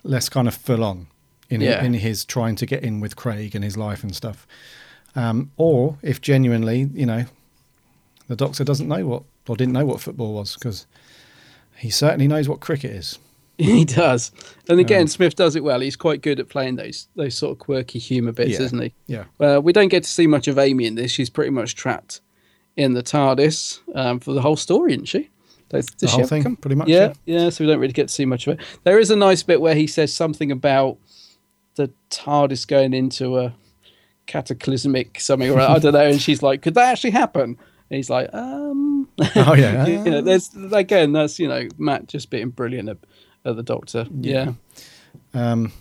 less kind of full on. In, yeah. in his trying to get in with Craig and his life and stuff. Um, or if genuinely, you know, the Doctor doesn't know what, or didn't know what football was, because he certainly knows what cricket is. He does. And again, um, Smith does it well. He's quite good at playing those those sort of quirky humour bits, yeah, isn't he? Yeah. Uh, we don't get to see much of Amy in this. She's pretty much trapped in the TARDIS um, for the whole story, isn't she? Does, does the she whole thing, come? Pretty much. Yeah, yeah, yeah, so we don't really get to see much of it. There is a nice bit where he says something about the TARDIS going into a cataclysmic something or I don't know, and she's like, could that actually happen? And he's like, um oh yeah, you know, there's again, that's, you know, Matt just being brilliant at, at the Doctor. Yeah. yeah um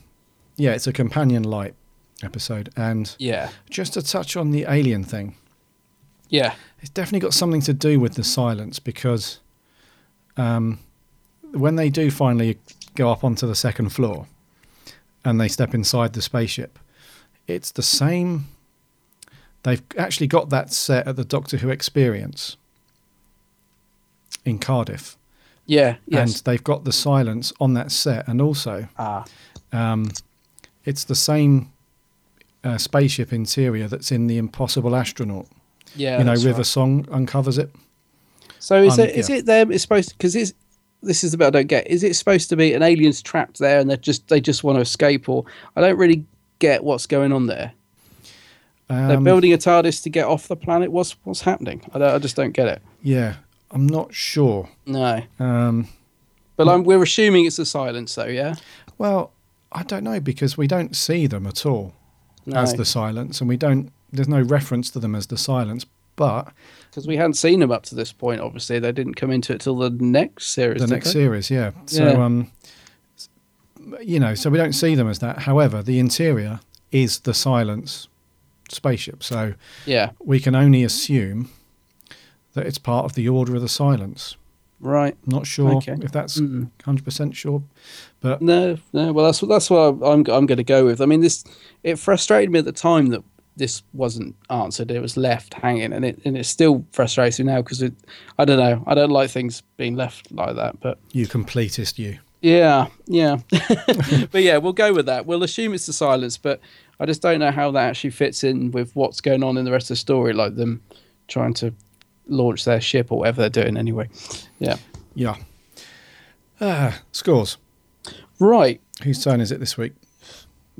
yeah it's a companion light episode, and yeah just to touch on the alien thing, yeah it's definitely got something to do with the Silence, because um when they do finally go up onto the second floor and they step inside the spaceship, it's the same. They've actually got that set at the Doctor Who Experience in Cardiff. Yeah, yes. And they've got the Silence on that set. And also, ah. um, it's the same uh, spaceship interior that's in The Impossible Astronaut. Yeah, you know, River right. Song uncovers it. So is um, it? Yeah. Is it them? It's supposed to, because it's. This is the bit I don't get. Is it supposed to be an alien's trapped there and they just they just want to escape, or I don't really get what's going on there. Um, They're building a TARDIS to get off the planet. What's what's happening? I don't, I just don't get it. Yeah, I'm not sure. No. Um, but I'm, we're assuming it's the Silence, though. Yeah. Well, I don't know, because we don't see them at all no. as the Silence, and we don't. There's no reference to them as the Silence, but because we hadn't seen him up to this point, obviously they didn't come into it till the next series. The next they? series, yeah. So yeah. um, you know, so we don't see them as that. However, the interior is the Silence spaceship, so yeah, we can only assume that it's part of the Order of the Silence. Right. Not sure okay. if that's mm. one hundred percent sure, but no, no. Well, that's that's what I'm I'm going to go with. I mean, this it frustrated me at the time that this wasn't answered. It was left hanging, and it and it's still frustrating now because it. I don't know. I don't like things being left like that. But you completist, you. Yeah, yeah. But yeah, we'll go with that. We'll assume it's the Silence, but I just don't know how that actually fits in with what's going on in the rest of the story, like them trying to launch their ship or whatever they're doing anyway. Yeah. Yeah. Uh, scores. Right. Whose turn is it this week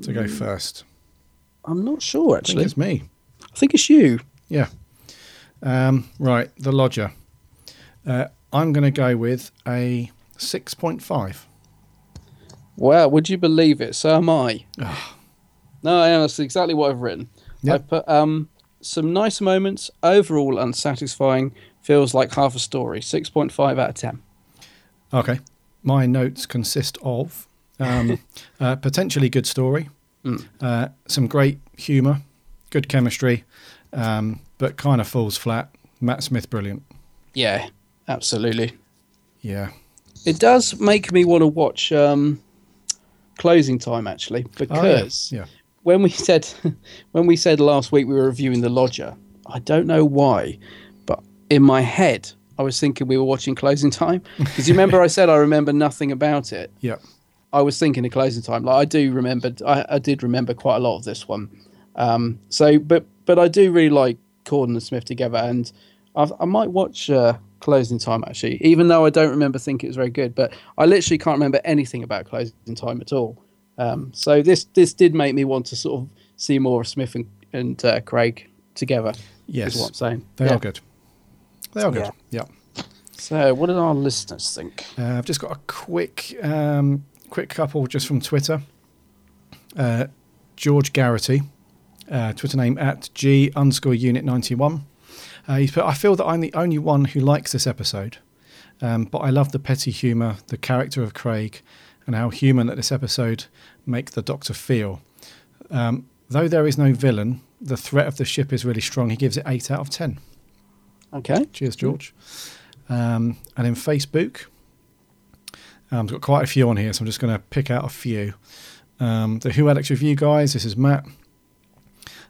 to go first? I'm not sure, actually. I think it's me. I think it's you. Yeah. Um, right. The Lodger. Uh, I'm going to go with a six point five. Wow. Would you believe it? So am I. No, I am. That's exactly what I've written. Yep. I put... Um, some nice moments, overall unsatisfying, feels like half a story. six point five out of ten. Okay. My notes consist of um, uh, potentially good story, mm. uh, some great humour, good chemistry, um, but kind of falls flat. Matt Smith, brilliant. Yeah, absolutely. Yeah. It does make me want to watch um, Closing Time, actually, because... Oh, yeah. yeah. When we said, when we said last week we were reviewing The Lodger, I don't know why, but in my head I was thinking we were watching Closing Time. Because you remember I said I remember nothing about it. Yeah. I was thinking of Closing Time. Like I do remember, I, I did remember quite a lot of this one. Um. So, but but I do really like Corden and Smith together, and I've, I might watch uh, Closing Time actually, even though I don't remember thinking it was very good. But I literally can't remember anything about Closing Time at all. Um, so this this did make me want to sort of see more of Smith and, and uh, Craig together. Yes, is what I'm saying. They yeah. are good. They are good. Yeah. yeah. So what did our listeners think? Uh, I've just got a quick um, quick couple just from Twitter. Uh, George Garrity, uh, Twitter name at G underscore unit ninety one. Uh, he's put, I feel that I'm the only one who likes this episode, um, but I love the petty humour, the character of Craig, and how human that this episode make the Doctor feel. Um, though there is no villain, the threat of the ship is really strong. He gives it eight out of ten. Okay. Cheers, George. Um, and in Facebook, um, I've got quite a few on here, so I'm just going to pick out a few. Um, the Who Alex Review guys, this is Matt.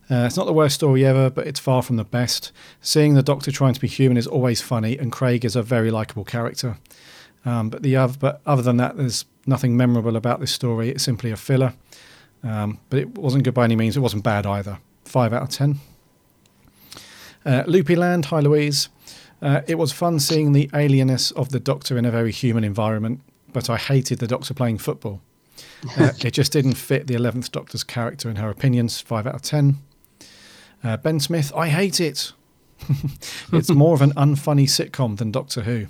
Uh, it's not the worst story ever, but it's far from the best. Seeing the Doctor trying to be human is always funny, and Craig is a very likeable character. Um, but the other, but other than that, there's nothing memorable about this story. It's simply a filler. Um, but it wasn't good by any means. It wasn't bad either. Five out of ten. Uh, Loopy Land. Hi, Louise. Uh, it was fun seeing the alienness of the Doctor in a very human environment, but I hated the Doctor playing football. Uh, it just didn't fit the eleventh Doctor's character in her opinions. Five out of ten. Uh, Ben Smith. I hate it. It's more of an unfunny sitcom than Doctor Who.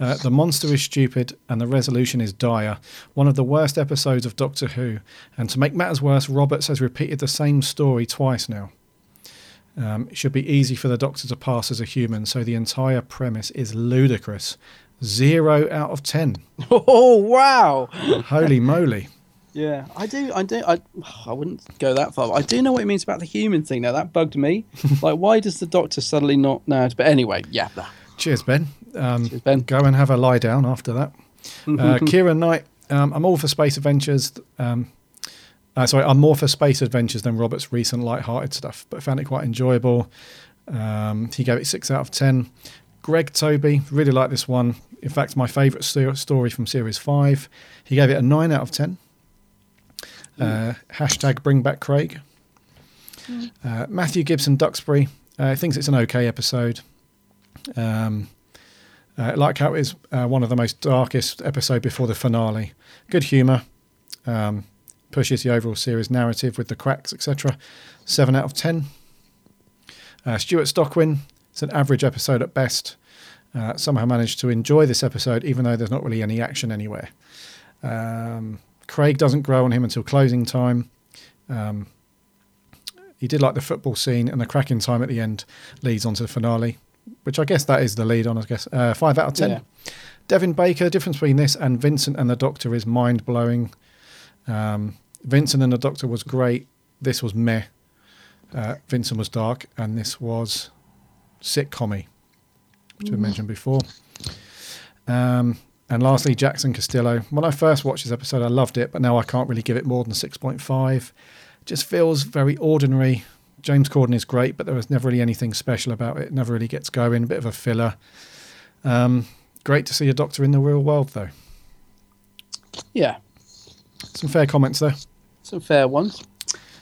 Uh, the monster is stupid and the resolution is dire. One of the worst episodes of Doctor Who. And to make matters worse, Roberts has repeated the same story twice now. Um, it should be easy for the Doctor to pass as a human, so the entire premise is ludicrous. Zero out of ten. Oh, wow. Holy moly. Yeah, I do. I do. I, I wouldn't go that far. But I do know what it means about the human thing. Now, that bugged me. Like, why does the Doctor suddenly not know? But anyway, yeah. Cheers, Ben. Um, Cheers, Ben. Go and have a lie down after that. Uh, Kieran Knight, um, I'm all for space adventures. Um, uh, sorry, I'm more for space adventures than Robert's recent light-hearted stuff, but found it quite enjoyable. Um, he gave it six out of ten. Greg Toby, really like this one. In fact, my favourite st- story from Series five. He gave it a nine out of ten. Mm. Uh, hashtag bring back Craig. Mm. Uh, Matthew Gibson Duxbury uh, thinks it's an okay episode. Um, uh, like how it is uh, one of the most darkest episode before the finale. Good humour, um, pushes the overall series narrative with the cracks, et cetera. Seven out of ten. Uh, Stuart Stockwin, it's an average episode at best. Uh, somehow managed to enjoy this episode, even though there's not really any action anywhere. Um, Craig doesn't grow on him until Closing Time. Um, he did like the football scene, and the cracking time at the end leads on to the finale, which I guess that is the lead on, I guess. Uh, five out of ten. Yeah. Devin Baker, the difference between this and Vincent and the Doctor is mind-blowing. Um, Vincent and the Doctor was great. This was meh. Uh, Vincent was dark, and this was sitcom-y, which we mentioned before. Um, and lastly, Jackson Castillo. When I first watched this episode, I loved it, but now I can't really give it more than six point five. Just feels very ordinary. James Corden is great, but there was never really anything special about it. Never really gets going. A bit of a filler. Um, great to see a Doctor in the real world, though. Yeah. Some fair comments there. Some fair ones.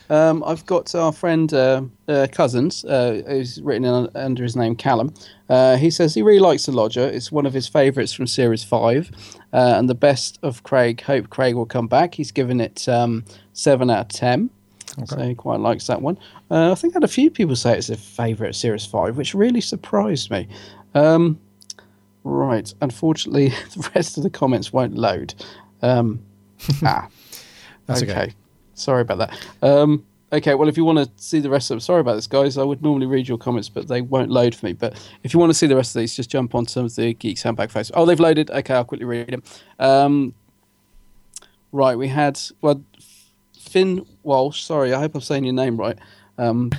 Um, I've got our friend uh, uh, Cousins, uh, who's written in, under his name Callum. Uh, he says he really likes The Lodger. It's one of his favourites from Series five. Uh, and the best of Craig. Hope Craig will come back. He's given it um, seven out of ten. Okay. So he quite likes that one. Uh, I think I had a few people say it's their favourite Series five, which really surprised me. Um, right. Unfortunately, the rest of the comments won't load. Um, ah. That's okay. okay. Sorry about that. Um, okay, well, if you want to see the rest of them, sorry about this, guys. I would normally read your comments, but they won't load for me. But if you want to see the rest of these, just jump on some of the Geeks Handbag Facebook. Oh, they've loaded. Okay, I'll quickly read them. Um, right, we had well, Finn Walsh. Sorry, I hope I'm saying your name right. Um,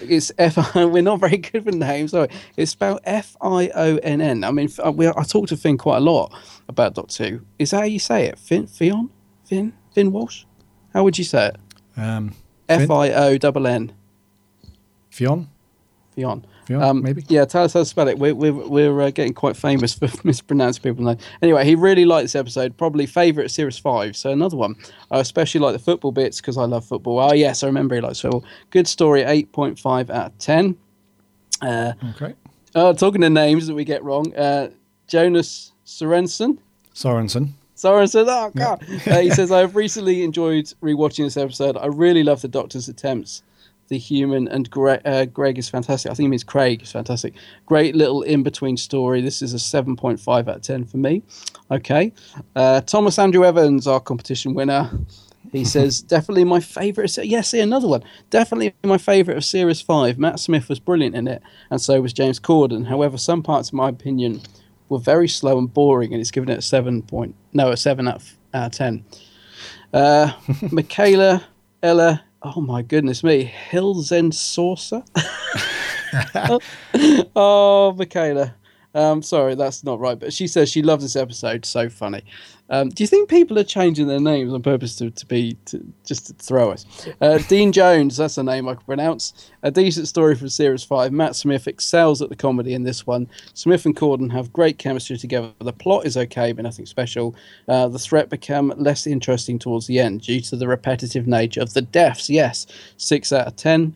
it's F. We're not very good with names. Sorry, it's spelled F I O N N. I mean, we, I talked to Finn quite a lot about Doctor Who. Is that how you say it? Finn, Fionn, Finn, Finn Walsh. How would you say it? Um, F I O double N. Fionn. Fionn. Fionn. Um, maybe. Yeah, tell us how to spell it. We're we're we're uh, getting quite famous for mispronouncing people's names. Anyway, he really liked this episode. Probably favourite Series Five. So another one. I especially like the football bits because I love football. Oh yes, I remember he likes football. Good story. Eight point five out of ten. Uh, okay. Oh, talking to names that we get wrong. Uh, Jonas Sorensen. Sorensen. Sorensen, oh God. Yeah. uh, he says, I've recently enjoyed rewatching this episode. I really love the Doctor's attempts. The human and Gre- uh, Greg is fantastic. I think he means Craig is fantastic. Great little in-between story. This is a seven point five out of ten for me. Okay. Uh, Thomas Andrew Evans, our competition winner. He says, definitely my favourite. Se- yeah, see, another one. Definitely my favourite of Series five. Matt Smith was brilliant in it, and so was James Corden. However, some parts, in my opinion, were very slow and boring, and it's given it a seven point no a seven out of, out of ten. Uh, Michaela Ella, oh my goodness me, Hills and Saucer. oh, Michaela, um, sorry that's not right, but she says she loves this episode. So funny. Um, do you think people are changing their names on purpose to, to be to, just to throw us? Uh, Dean Jones, that's a name I can pronounce. A decent story from Series five. Matt Smith excels at the comedy in this one. Smith and Corden have great chemistry together. The plot is okay, but nothing special. Uh, the threat became less interesting towards the end due to the repetitive nature of the deaths. Yes, six out of ten.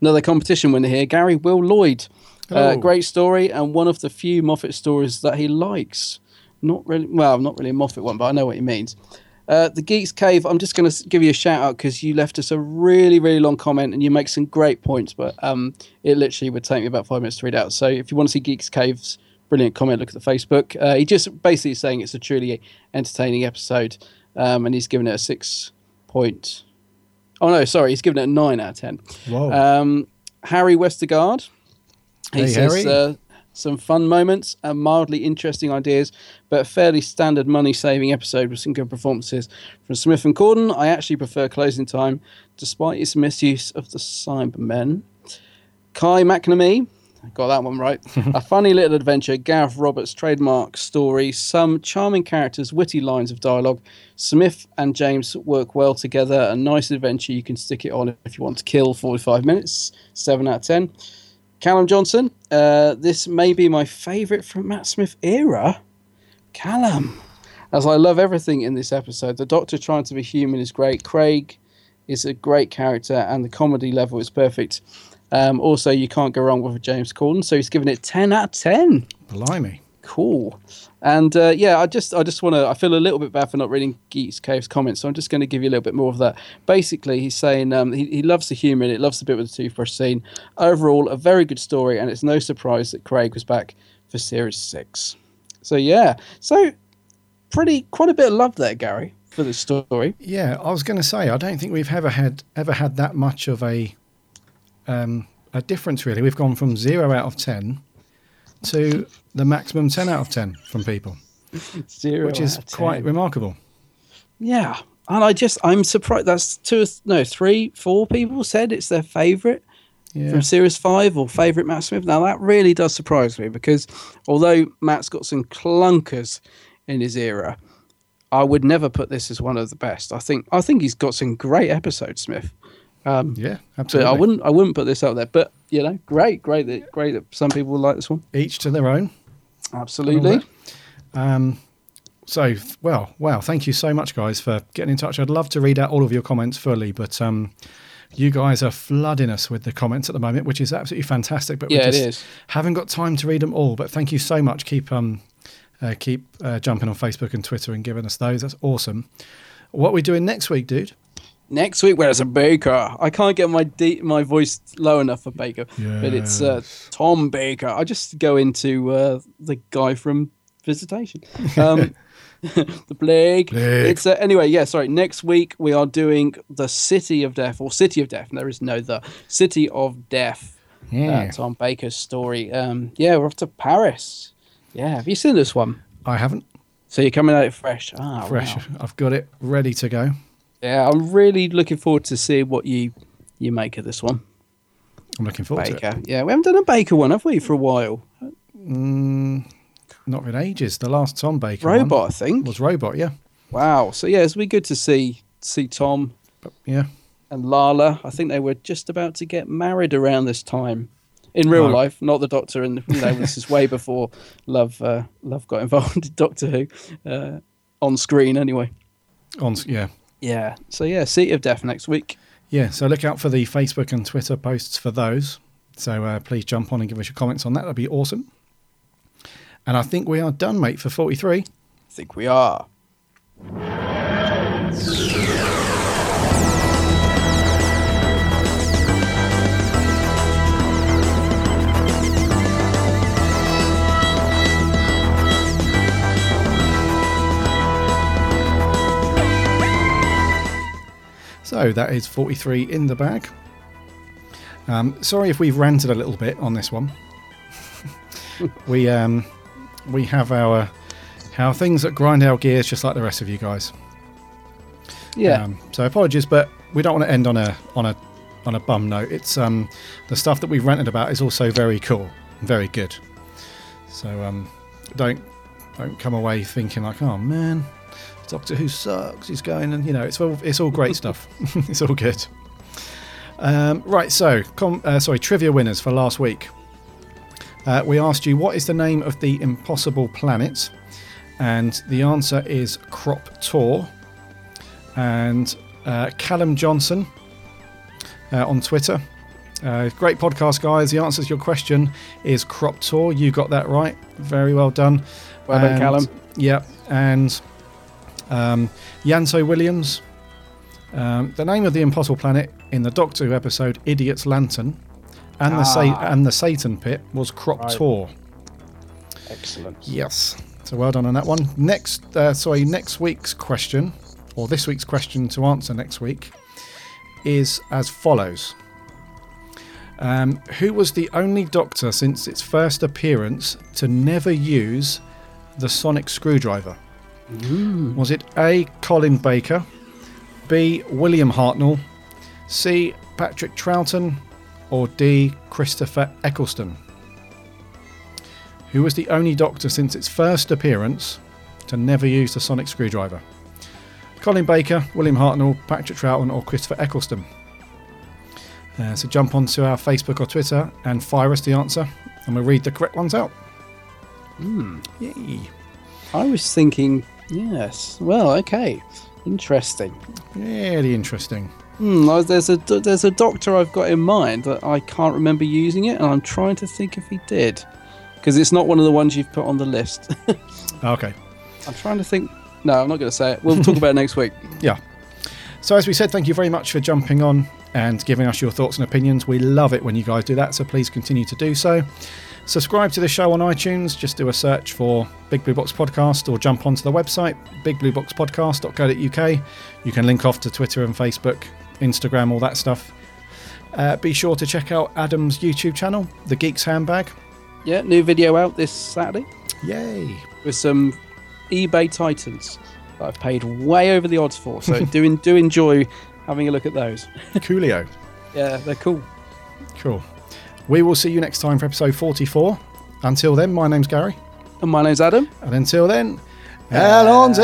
Another competition winner here, Gary Will Lloyd. Uh, great story and one of the few Moffat stories that he likes. Not really, well, not really a Moffat one, but I know what he means. Uh, the Geeks Cave, I'm just going to give you a shout out because you left us a really, really long comment and you make some great points, but um, it literally would take me about five minutes to read out. So if you want to see Geeks Cave's brilliant comment, look at the Facebook. Uh, he just basically saying it's a truly entertaining episode, um, and he's given it a six point. Oh, no, sorry, he's given it a nine out of ten. Whoa. Um, Harry Westergaard. He hey, says, Harry. Uh, Some fun moments and mildly interesting ideas, but a fairly standard money-saving episode with some good performances from Smith and Corden. I actually prefer Closing Time, despite its misuse of the Cybermen. Kai McNamee, I got that one right. A funny little adventure, Gareth Roberts' trademark story, some charming characters, witty lines of dialogue. Smith and James work well together. A nice adventure you can stick it on if you want to kill forty-five minutes. seven out of ten. Callum Johnson, uh, this may be my favourite from Matt Smith era. Callum, as I love everything in this episode. The Doctor trying to be human is great. Craig is a great character and the comedy level is perfect. Um, also, you can't go wrong with James Corden, so he's given it ten out of ten. Blimey. Cool. And uh, yeah, I just I just want to, I feel a little bit bad for not reading Geeks Cave's comments, so I'm just going to give you a little bit more of that. Basically, he's saying um, he, he loves the humour, it loves the bit with the toothbrush scene. Overall, a very good story, and it's no surprise that Craig was back for Series six. So yeah, so pretty, quite a bit of love there, Gary, for this story. Yeah, I was going to say, I don't think we've ever had ever had that much of a um, a difference, really. We've gone from zero out of ten to the maximum ten out of ten from people, zero which is quite remarkable. Yeah, and I just, I'm surprised. That's two, no, three, four people said it's their favourite. Yeah. From Series five or favourite Matt Smith. Now, that really does surprise me because although Matt's got some clunkers in his era, I would never put this as one of the best. I think I think he's got some great episodes, Smith. Um, yeah, absolutely. I wouldn't I wouldn't put this out there, but, you know, great, great that, great that some people will like this one. Each to their own. Absolutely. Um, so, well, wow, thank you so much, guys, for getting in touch. I'd love to read out all of your comments fully, but... Um, you guys are flooding us with the comments at the moment, which is absolutely fantastic. But yeah, we just haven't got time to read them all. But thank you so much. Keep um, uh, keep uh, jumping on Facebook and Twitter and giving us those. That's awesome. What are we doing next week, dude? Next week, where's a Baker? I can't get my de- my voice low enough for Baker, yes. But it's uh, Tom Baker. I just go into uh, the guy from Visitation. Um, the plague. plague. It's uh, anyway. Yeah, sorry. Next week we are doing the City of Death or City of Death. And there is no the City of Death. Yeah, uh, Tom Baker's story. Um, yeah, we're off to Paris. Yeah, have you seen this one? I haven't. So you're coming at it fresh. Ah, fresh. Wow. I've got it ready to go. Yeah, I'm really looking forward to seeing what you you make of this one. I'm looking forward Baker. to it. Yeah, we haven't done a Baker one, have we, for a while? Mm. Not in ages. The last Tom Baker Robot, one I think. Was Robot, yeah. Wow. So, yeah, it's been good to see see Tom yeah. and Lala. I think they were just about to get married around this time. In real no. life, not the Doctor. And, you know, this is way before Love uh, Love got involved in Doctor Who. Uh, on screen, anyway. On Yeah. Yeah. So, yeah, Seat of Death next week. Yeah, so look out for the Facebook and Twitter posts for those. So, uh, please jump on and give us your comments on that. That'd be awesome. And I think we are done, mate, for forty-three. I think we are. So that is forty-three in the bag. Um, sorry if we've ranted a little bit on this one. we... um. We have our our things that grind our gears just like the rest of you guys. Yeah. Um, so apologies, but we don't want to end on a on a on a bum note. It's um the stuff that we've ranted about is also very cool, and very good. So um don't don't come away thinking like, oh man, Doctor Who sucks. He's going and you know it's all it's all great stuff. It's all good. Um, right. So com- uh, sorry, trivia winners for last week. Uh, we asked you, what is the name of the impossible planet? And the answer is Croptor. And uh, Callum Johnson uh, on Twitter. Uh, great podcast, guys. The answer to your question is Croptor. You got that right. Very well done. Well done, and, Callum. Yeah. And um, Yanto Williams. Um, the name of the impossible planet in the Doctor Who episode, Idiot's Lantern. And ah. the Sa- and the Satan Pit was Croptor. Right. Excellent. Yes. So well done on that one. Next, uh, sorry, next week's question, or this week's question to answer next week, is as follows. Um, who was the only Doctor since its first appearance to never use the sonic screwdriver? Ooh. Was it A, Colin Baker, B, William Hartnell, C, Patrick Troughton, or D, Christopher Eccleston? Who was the only Doctor since its first appearance to never use the sonic screwdriver? Colin Baker, William Hartnell, Patrick Troughton, or Christopher Eccleston? Uh, so jump onto our Facebook or Twitter and fire us the answer, and we'll read the correct ones out. Hmm. Yay. I was thinking, yes. Well, okay. Interesting. Really interesting. Mm, there's a there's a Doctor I've got in mind that I can't remember using it, and I'm trying to think if he did, because it's not one of the ones you've put on the list. Okay. I'm trying to think. No, I'm not going to say it. We'll talk about it next week. Yeah. So as we said, thank you very much for jumping on and giving us your thoughts and opinions. We love it when you guys do that, so please continue to do so. Subscribe to the show on iTunes. Just do a search for Big Blue Box Podcast or jump onto the website, big blue box podcast dot co dot u k. You can link off to Twitter and Facebook, Instagram, all that stuff. Uh, be sure to check out Adam's YouTube channel, The Geek's Handbag. Yeah, new video out this Saturday. Yay. With some eBay Titans that I've paid way over the odds for. So do, do enjoy having a look at those. Coolio. Yeah, they're cool. Cool. We will see you next time for episode forty-four. Until then, my name's Gary. And my name's Adam. And until then, Alonzi!